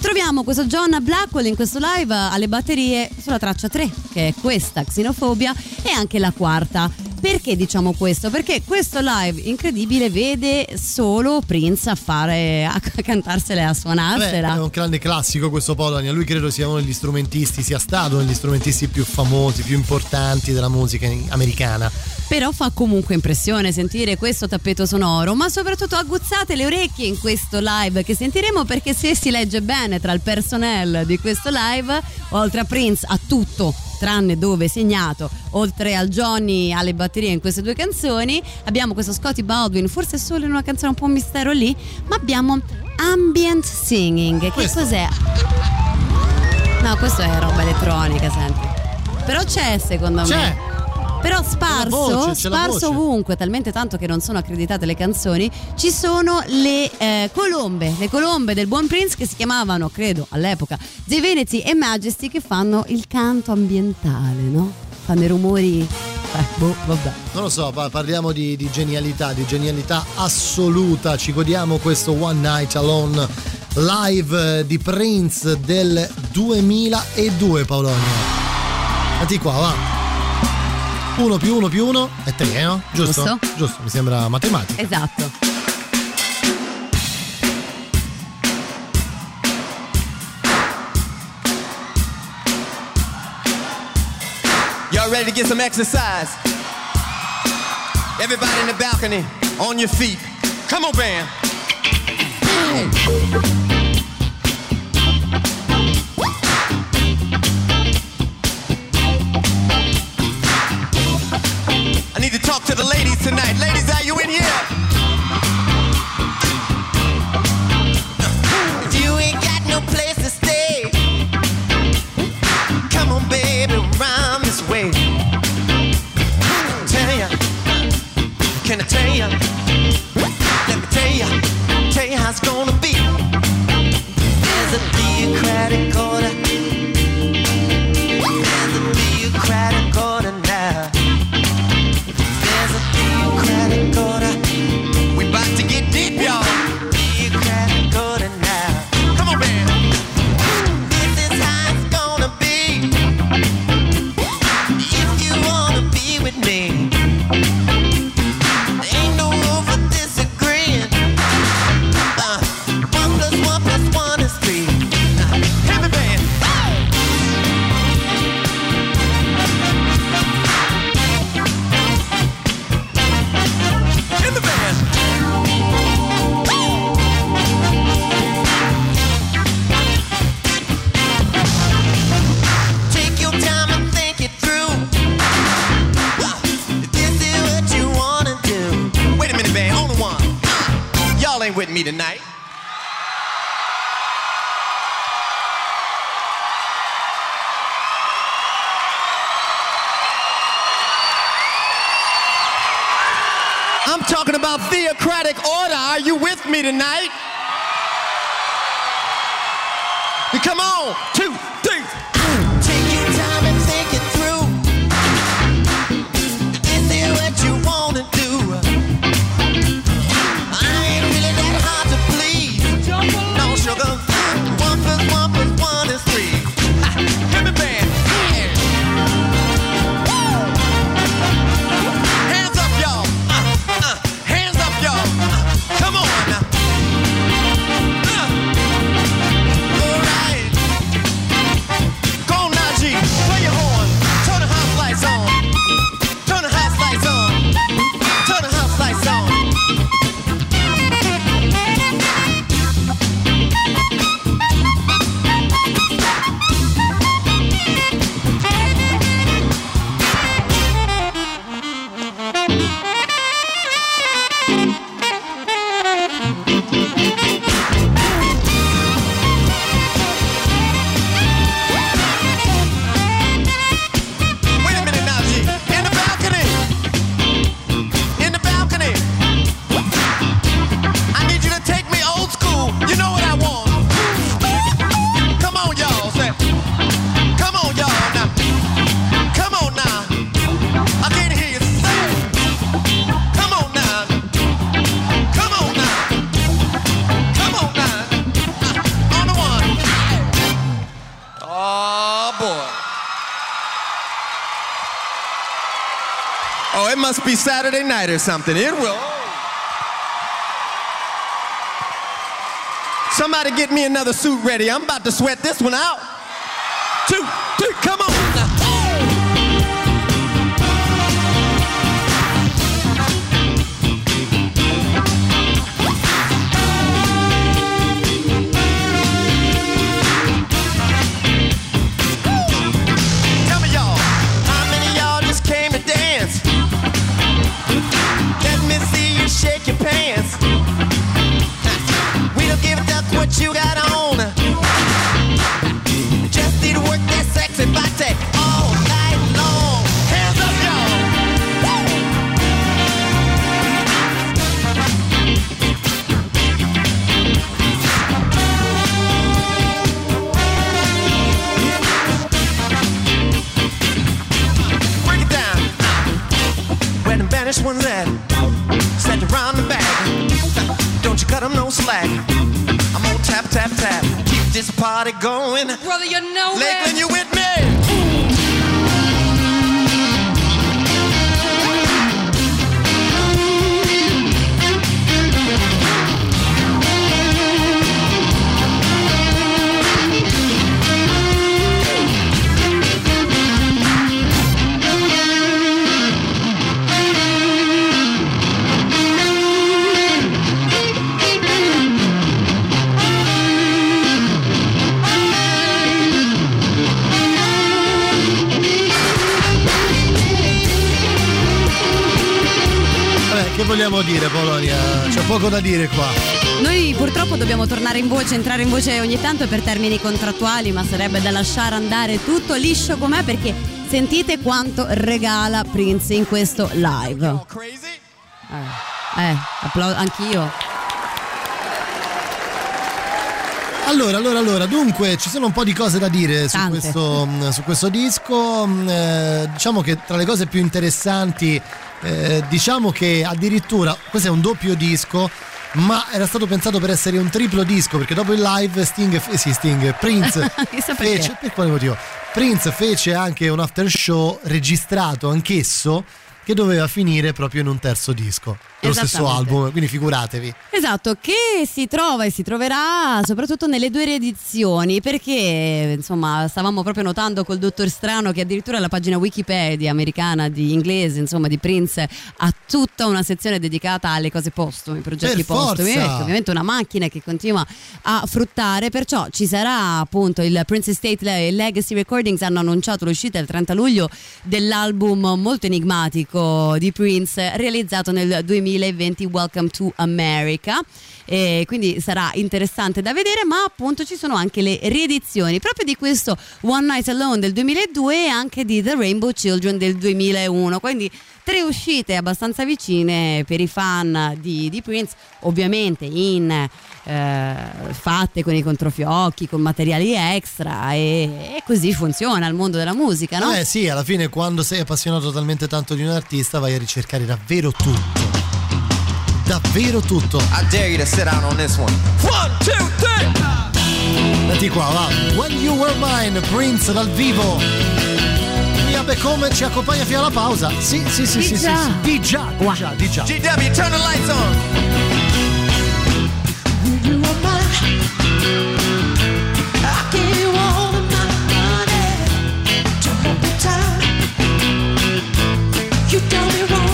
troviamo questo John Blackwell in questo live alle batterie sulla traccia tre, che è questa, Xenofobia, e anche la quarta. Perché diciamo questo? Perché questo live incredibile vede solo Prince a fare, a cantarsela e a suonarsela. Beh, è un grande classico questo Paolonia, lui credo sia uno degli strumentisti, sia stato uno degli strumentisti più famosi, più importanti della musica americana. Però fa comunque impressione sentire questo tappeto sonoro, ma soprattutto aguzzate le orecchie in questo live che sentiremo, perché se si legge bene tra il personnel di questo live, oltre a Prince, a tutto tranne dove segnato, oltre al Johnny alle batterie in queste due canzoni, abbiamo questo Scottie Baldwin, forse solo in una canzone un po' un mistero lì, ma abbiamo ambient singing, che questo. Cos'è? No, questo è roba elettronica, senti. Però c'è, secondo c'è. me. Però sparso, voce, sparso ovunque, talmente tanto che non sono accreditate le canzoni, ci sono le eh, colombe, le colombe del buon Prince, che si chiamavano, credo, all'epoca The Vanity e Majesty, che fanno il canto ambientale, no? Fanno i rumori, eh, boh, vabbè. Non lo so, parliamo di, di genialità, di genialità assoluta, ci godiamo questo One Night Alone live di Prince del duemiladue, Paolonia. Senti qua, va. Uno più uno più uno è tre, no? Giusto? Giusto? Giusto, mi sembra matematica. Esatto. Y'all ready to get some exercise? Everybody in the balcony, on your feet. Come on, band. Hey. I need to talk to the ladies tonight. Ladies, are you in here? You ain't got no place to stay. Come on, baby, round this way. Tell ya, can I tell ya? Let me tell ya, tell ya how it's gonna be. There's a theocratic order. There's a theocratic order now. We about to get deep, y'all. Theocratic order now. Come on, man. This is how it's gonna be. If you wanna be with me, there ain't no room for disagreeing. Uh, one plus one plus one is three. Uh, Heavy band. With me tonight. I'm talking about theocratic order. Are you with me tonight? Come on, two, three. Take your time and think it through. Is it what you wanna do? It must be Saturday night or something. It will. Somebody get me another suit ready. I'm about to sweat this one out. Two, three, come on. Shake your pants. We don't give a duck what you got on. Just need to work that sexy body all night long. Hands up, y'all. Break it down. When the banished one left. Round the back, don't you cut them no slack. I'm on tap, tap, tap. Keep this party going. Brother, you know it. Lakeland, you with me? Che vogliamo dire, Polonia? C'è poco da dire qua. Noi purtroppo dobbiamo tornare in voce, entrare in voce ogni tanto per termini contrattuali, ma sarebbe da lasciare andare tutto liscio com'è, perché sentite quanto regala Prince in questo live. Eh, eh applaudo anch'io. Allora, allora, allora, dunque ci sono un po' di cose da dire su questo, su questo disco. Eh, diciamo che tra le cose più interessanti, Eh, diciamo che addirittura questo è un doppio disco, ma era stato pensato per essere un triplo disco, perché dopo il live Sting, eh sì, Sting Prince fece, per quale motivo? Prince fece anche un after show registrato anch'esso, che doveva finire proprio in un terzo disco, lo stesso album, quindi figuratevi. Esatto, che si trova e si troverà soprattutto nelle due riedizioni, perché insomma stavamo proprio notando col dottor Strano che addirittura la pagina Wikipedia americana di inglese, insomma di Prince, ha tutta una sezione dedicata alle cose postumi, progetti postumi, ovviamente una macchina che continua a fruttare, perciò ci sarà appunto il Prince Estate e Legacy Recordings hanno annunciato l'uscita il trenta luglio dell'album molto enigmatico di Prince realizzato nel duemilaventi, Welcome to America, e quindi sarà interessante da vedere, ma appunto ci sono anche le riedizioni proprio di questo One Night Alone del duemiladue e anche di The Rainbow Children del duemilauno, quindi tre uscite abbastanza vicine per i fan di, di Prince, ovviamente in eh, fatte con i controfiocchi, con materiali extra, e, e così funziona il mondo della musica, no? Eh sì, alla fine quando sei appassionato talmente tanto di un artista vai a ricercare davvero tutto. Davvero tutto. I dare you to sit down on this one. One, two, three. Senti qua, va. When You Were Mine, Prince dal vivo. Mia Become ci accompagna fino alla pausa. Sì, sì, sì, sì, sì. Di già, di già, di già. G W, turn the lights on. When you were mine, I gave you all of my money. Took up your time. You done me wrong.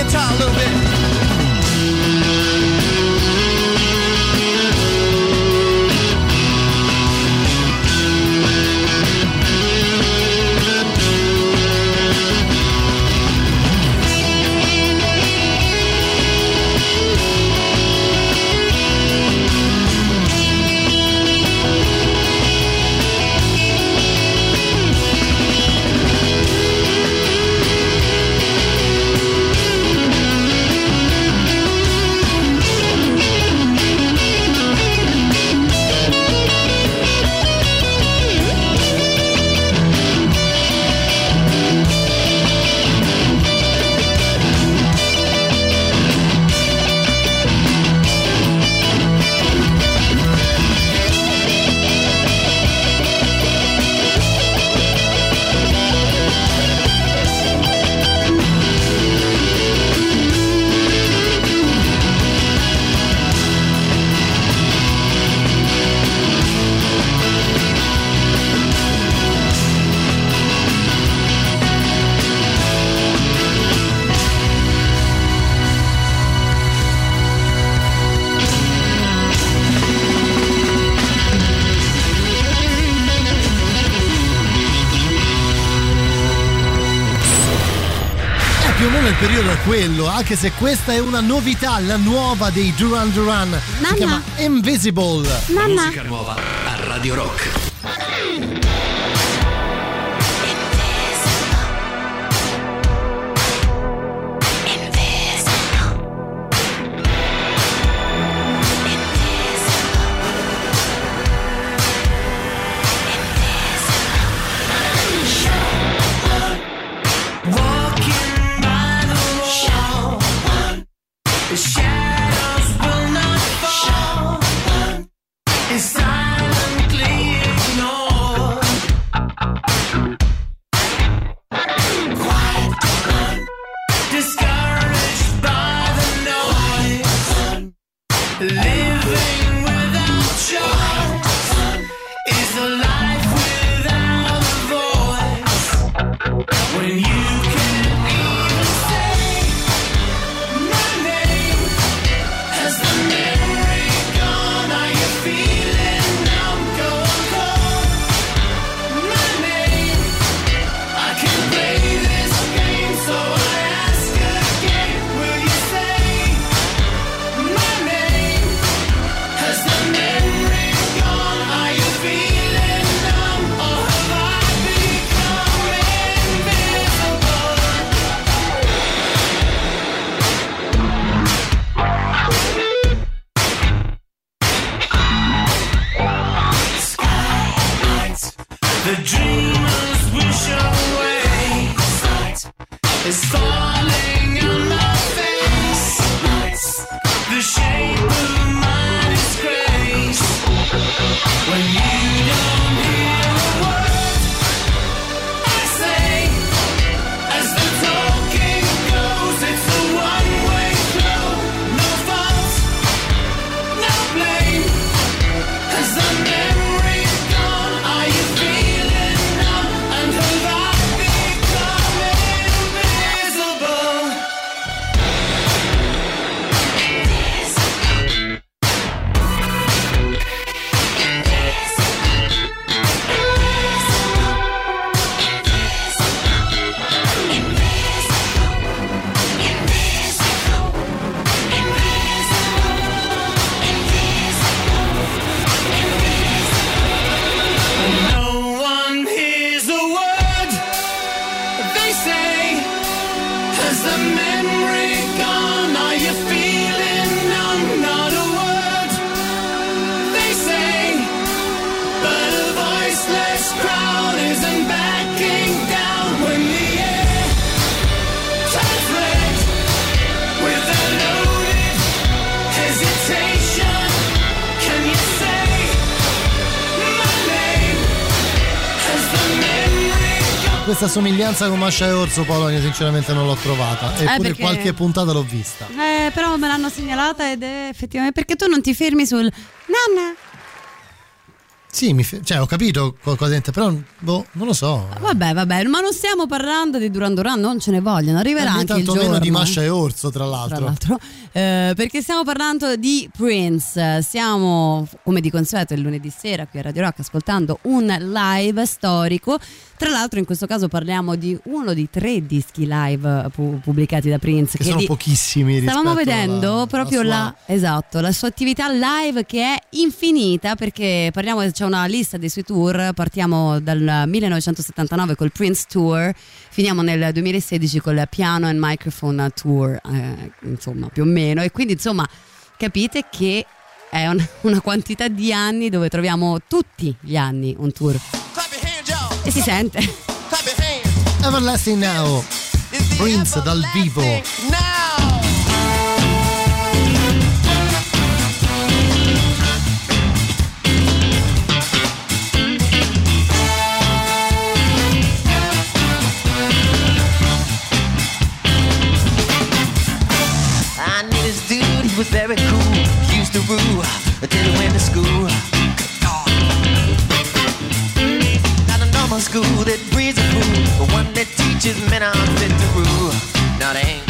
guitar a little bit. Quello, anche se questa è una novità, la nuova dei Duran Duran, Mamma. Si chiama Invisible. Mamma. Musica nuova a Radio Rock. Questa somiglianza con Masha e Orso Paolonia sinceramente non l'ho trovata, eppure eh perché... qualche puntata l'ho vista, eh, però me l'hanno segnalata ed è effettivamente, perché tu non ti fermi sul nanna Sì, mi fe- cioè, ho capito qualcosa, però boh, non lo so. Vabbè, vabbè, ma non stiamo parlando di Duran Duran, non ce ne vogliono, arriverà anche il giorno. Meno di Mascia e Orso, tra l'altro. Tra l'altro eh, perché stiamo parlando di Prince. Siamo, come di consueto, il lunedì sera qui a Radio Rock ascoltando un live storico. Tra l'altro in questo caso parliamo di uno dei tre dischi live pu- pubblicati da Prince. Che, che sono di... pochissimi. Stavamo vedendo alla, proprio la sua... Esatto, la sua attività live che è infinita, perché parliamo, c'è una lista dei suoi tour, partiamo dal millenovecentosettantanove col Prince Tour, finiamo nel duemilasedici col Piano and Microphone Tour, eh, insomma più o meno, e quindi insomma capite che è un, una quantità di anni dove troviamo tutti gli anni un tour. E si sente Everlasting Now, Prince dal vivo. Now I knew this dude, he was very cool, he used to rule, until he went to school. School that breeds a fool, but one that teaches men are fit to rule. Now they ain't.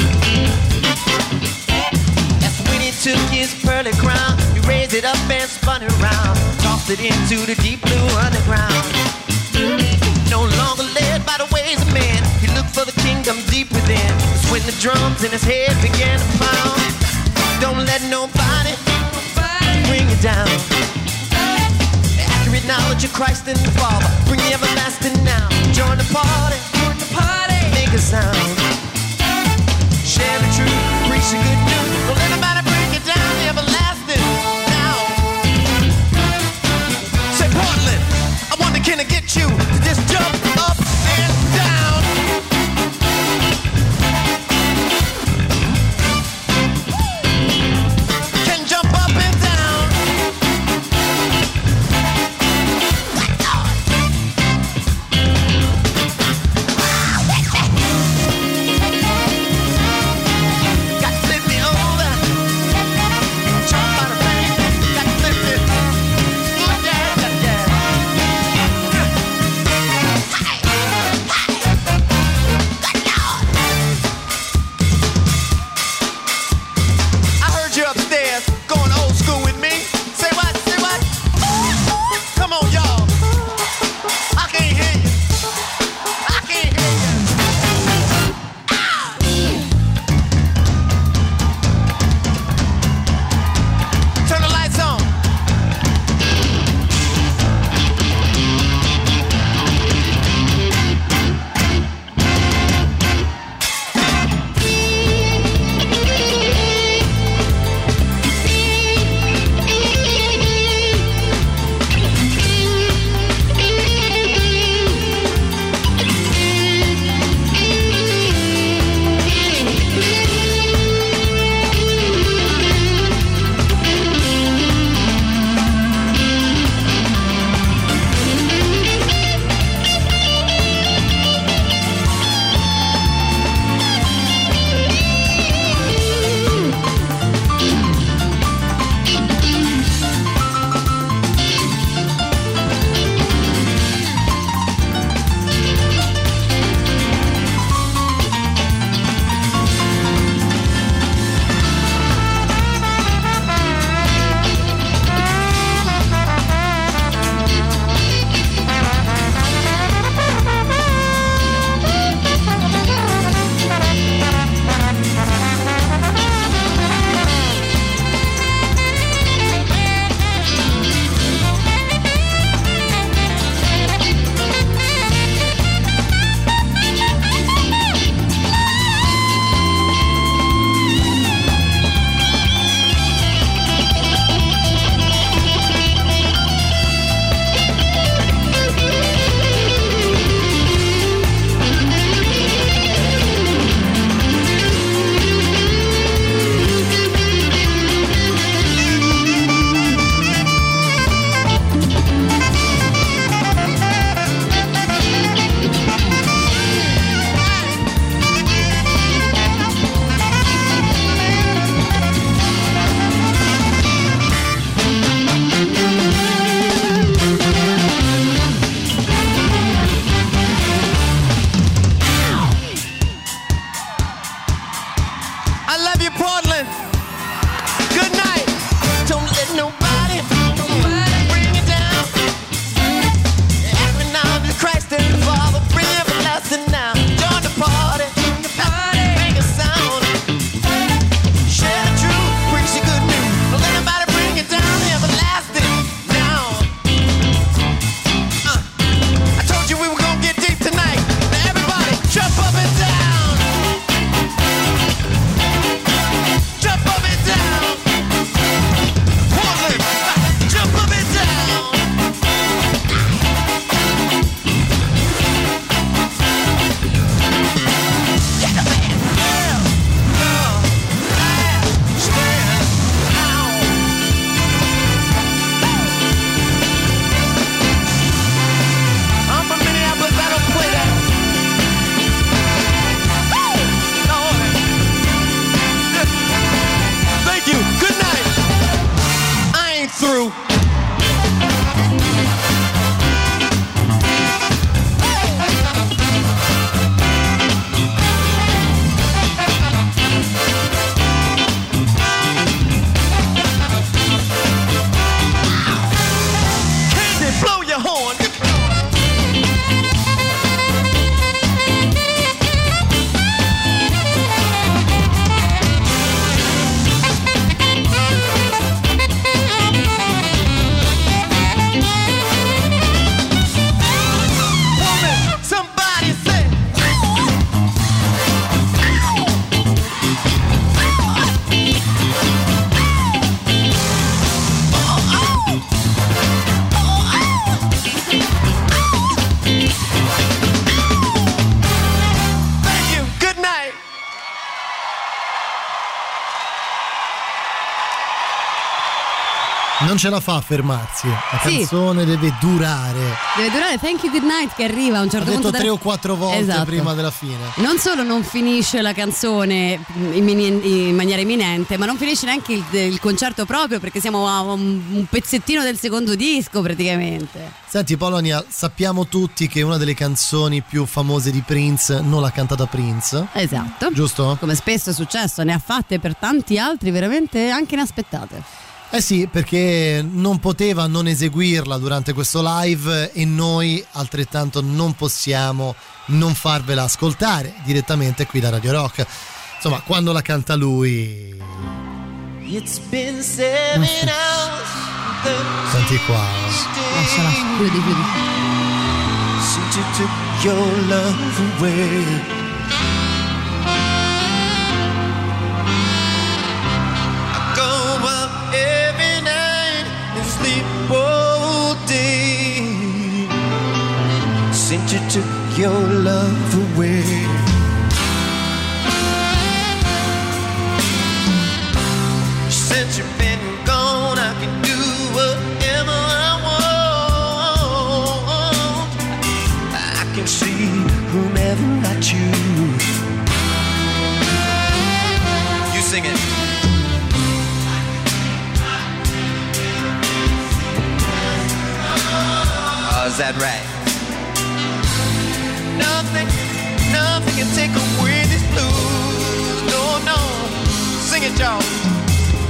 That's when he took his pearly crown, he raised it up and spun it around, tossed it into the deep blue underground. No longer led by the ways of man, he looked for the kingdom deep within. That's when the drums in his head began to pound. Don't let nobody bring you down. Knowledge of Christ and the Father, bring the everlasting now. Join the party, join the party, make a sound. Share the truth, preach the good news. Don't let nobody break it down. The everlasting now. Say Portland, I wonder can I get you to just jump up and down. I love you, Portland. Good night. Don't let nobody, nobody bring you down. Every now and Christ and the Father bring every lesson now. Join the party. Ce la fa a fermarsi, la sì. canzone deve durare deve durare Thank You Good Night, che arriva a un certo punto, ha detto punto tre da... o quattro volte, esatto, prima della fine. Non solo non finisce la canzone in maniera imminente, ma non finisce neanche il, il concerto proprio, perché siamo a un, un pezzettino del secondo disco praticamente. Senti Paolonia, sappiamo tutti che una delle canzoni più famose di Prince non l'ha cantata Prince, esatto, giusto? Come spesso è successo, ne ha fatte per tanti altri veramente anche inaspettate. Eh sì, perché non poteva non eseguirla durante questo live, e noi altrettanto non possiamo non farvela ascoltare direttamente qui da Radio Rock. Insomma, quando la canta lui. It's been seven hours. Senti qua. Lasciala, chiudi, chiudi. Since you took your love away. Since you took your love away, since you've been gone, I can do whatever I want. I can see whomever I choose. You sing it. Oh, is that right? Nothing, nothing can take away these blues. No, no, sing it, y'all.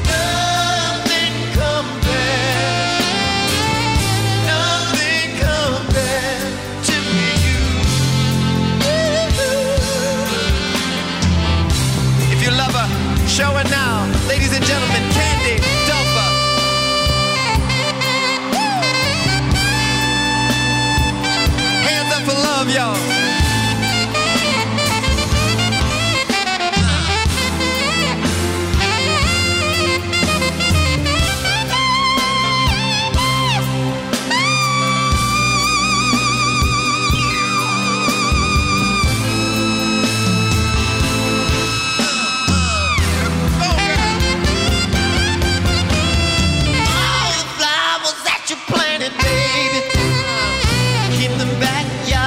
Nothing compares, nothing compares to you. If you love her, show her now. Ladies and gentlemen, Candy Dulfer. Hands up for love, y'all. Back, yeah.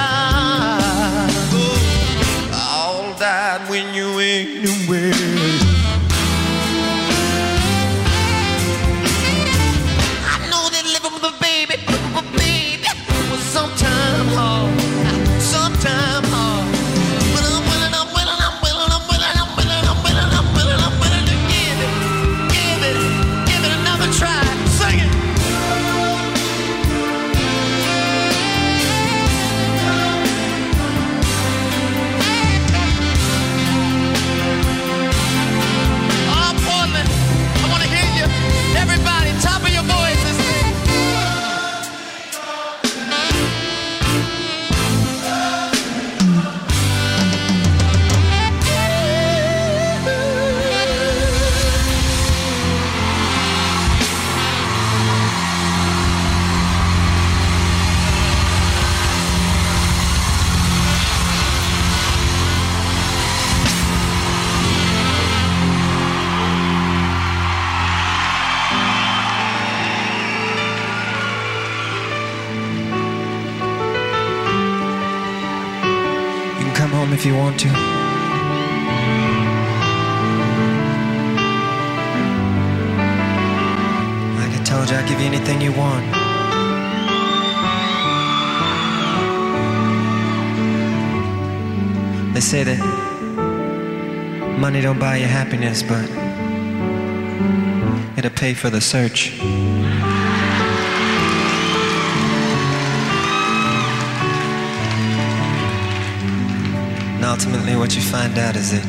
if you want to. Like I told you, I'll give you anything you want. They say that money don't buy you happiness, but it'll pay for the search. And ultimately what you find out is that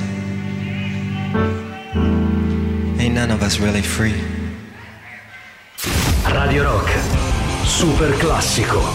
ain't none of us really free. Radio Rock, super classico. See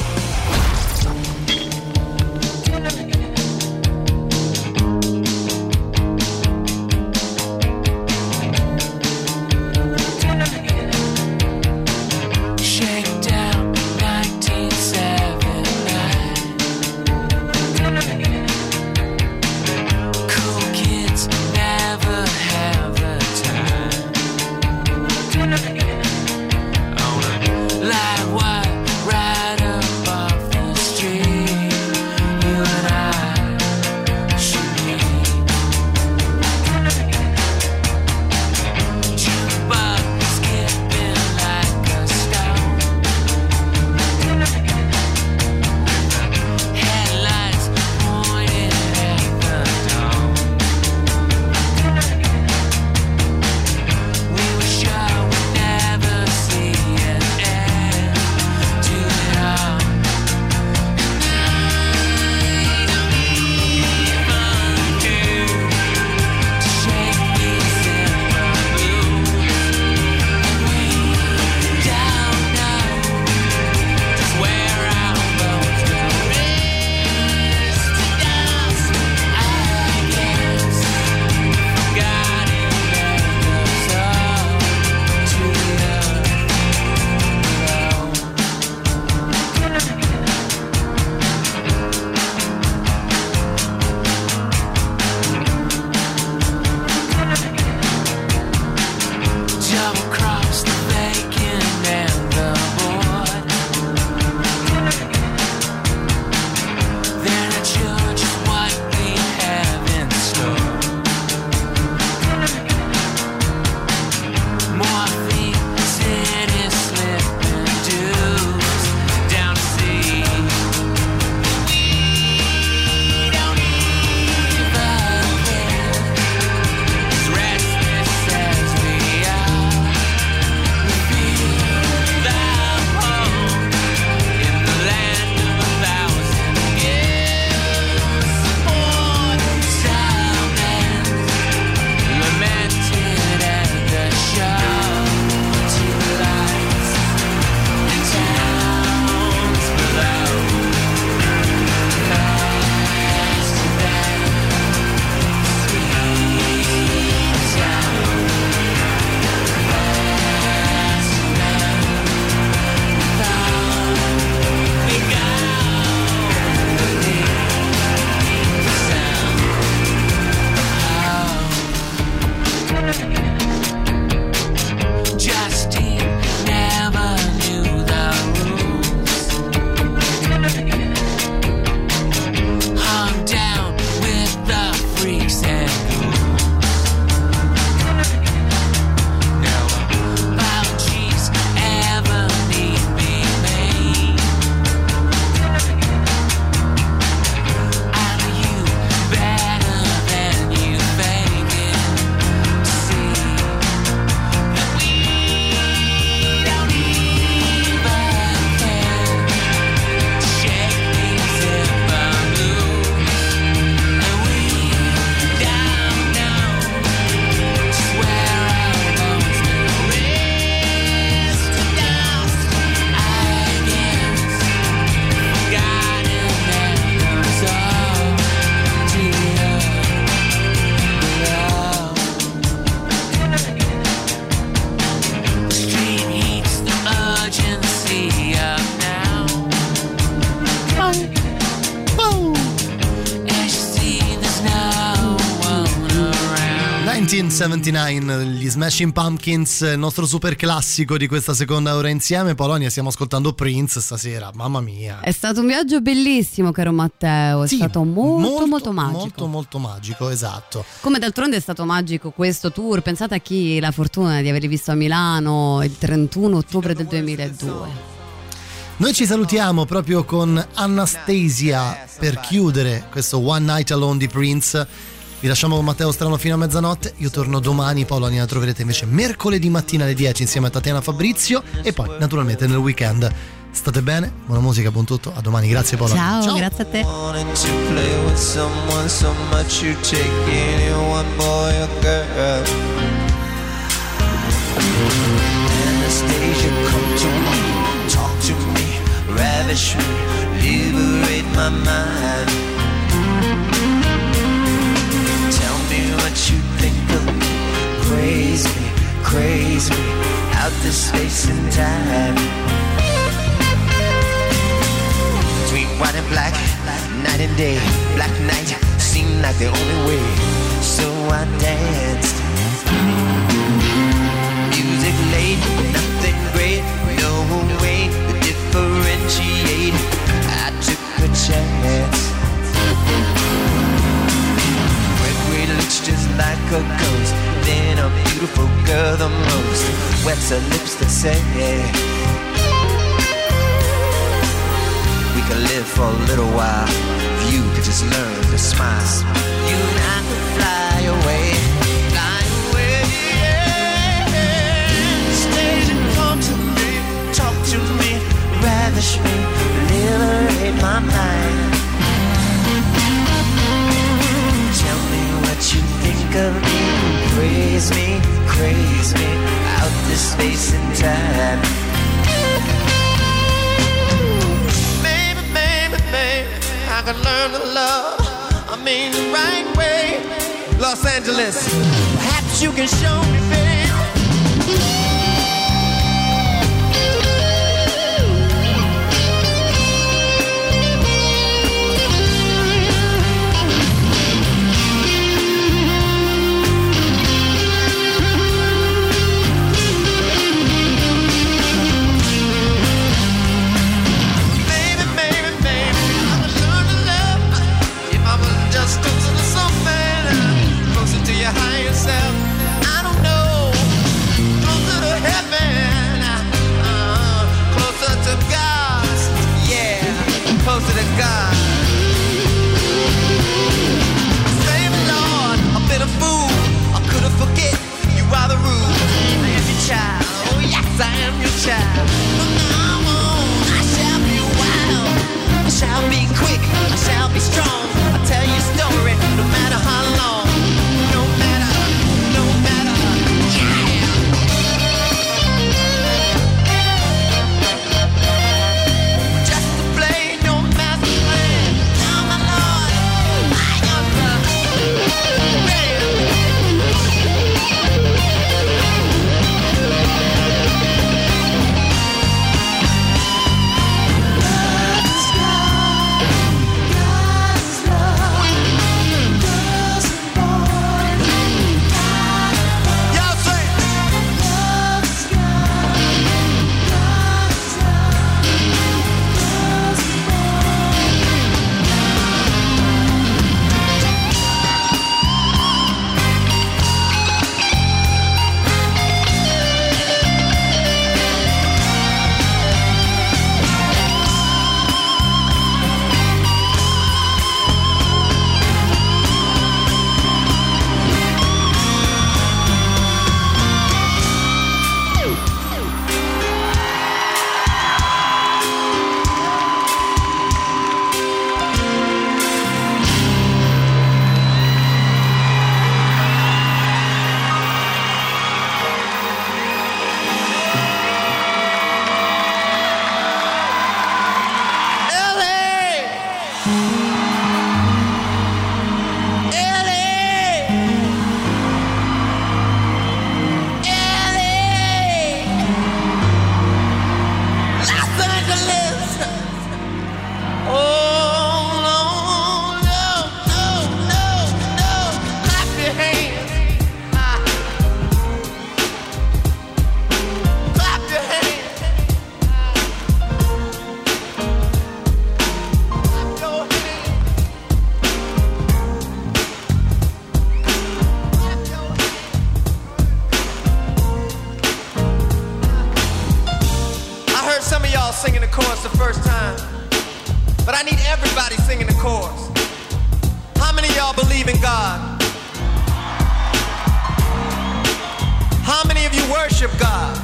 settantanove degli Smashing Pumpkins, il nostro super classico di questa seconda ora insieme. Polonia, stiamo ascoltando Prince stasera, mamma mia. È stato un viaggio bellissimo, caro Matteo, è sì, stato molto, molto molto magico. Molto molto magico, esatto. Come d'altronde è stato magico questo tour, pensate a chi la fortuna di averli visto a Milano il trentuno ottobre del duemiladue. Noi ci salutiamo proprio con Anastasia per chiudere questo One Night Alone di Prince. Vi lasciamo con Matteo Strano fino a mezzanotte. Io torno domani, Paolonia la troverete invece mercoledì mattina alle dieci insieme a Tatiana Fabrizio, e poi naturalmente nel weekend. State bene, buona musica, buon tutto, a domani, grazie Paolonia. Ciao, ciao. Grazie a te. Ravish me, liberate my mind. Tell me what you think of me. Craze me, craze me, out to space and time. Between white and black, night and day. Black night seemed like the only way, so I danced. Music laid, nothing great, no way to differentiate. I took a chance. Red green looks just like a ghost, then a beautiful girl the most wets her lips to say we could live for a little while if you could just learn to smile. You and I could fly away, fly away, yeah. Stage and come to me, talk to me, ravish me, liberate my mind. Tell me what you think of me. Praise me, craze me, out this space and time. Maybe, maybe, maybe I could learn to love, I mean the right way. Los Angeles, perhaps you can show me, babe. Closer to your higher self, I don't know. Closer to first time, but I need everybody singing the chorus. How many of y'all believe in God? How many of you worship God?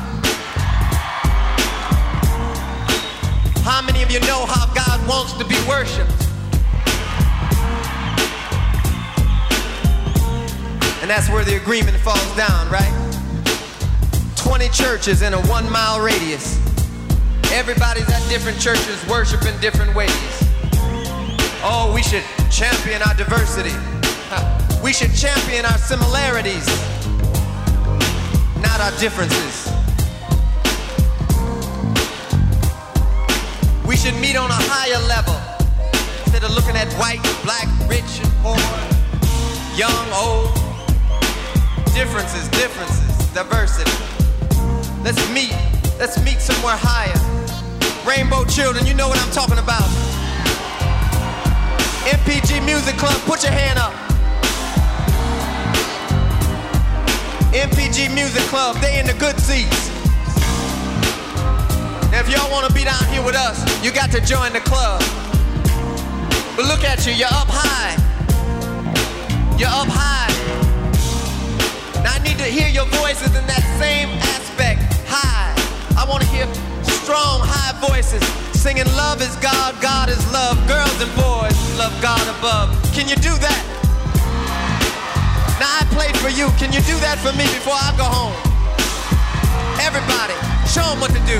How many of you know how God wants to be worshipped? And that's where the agreement falls down, right? twenty churches in a one mile radius. Everybody's at different churches, worshiping different ways. Oh, we should champion our diversity. We should champion our similarities, not our differences. We should meet on a higher level instead of looking at white, black, rich, and poor, young, old. Differences, differences, diversity. Let's meet, let's meet somewhere higher. Rainbow Children, you know what I'm talking about. M P G Music Club, put your hand up. M P G Music Club, they in the good seats. Now if y'all wanna be down here with us, you got to join the club. But look at you, you're up high. You're up high. Now I need to hear your voices in that same aspect, high. I want to hear strong, high voices singing love is God, God is love. Girls and boys love God above. Can you do that? Now I played for you. Can you do that for me before I go home? Everybody, show them what to do.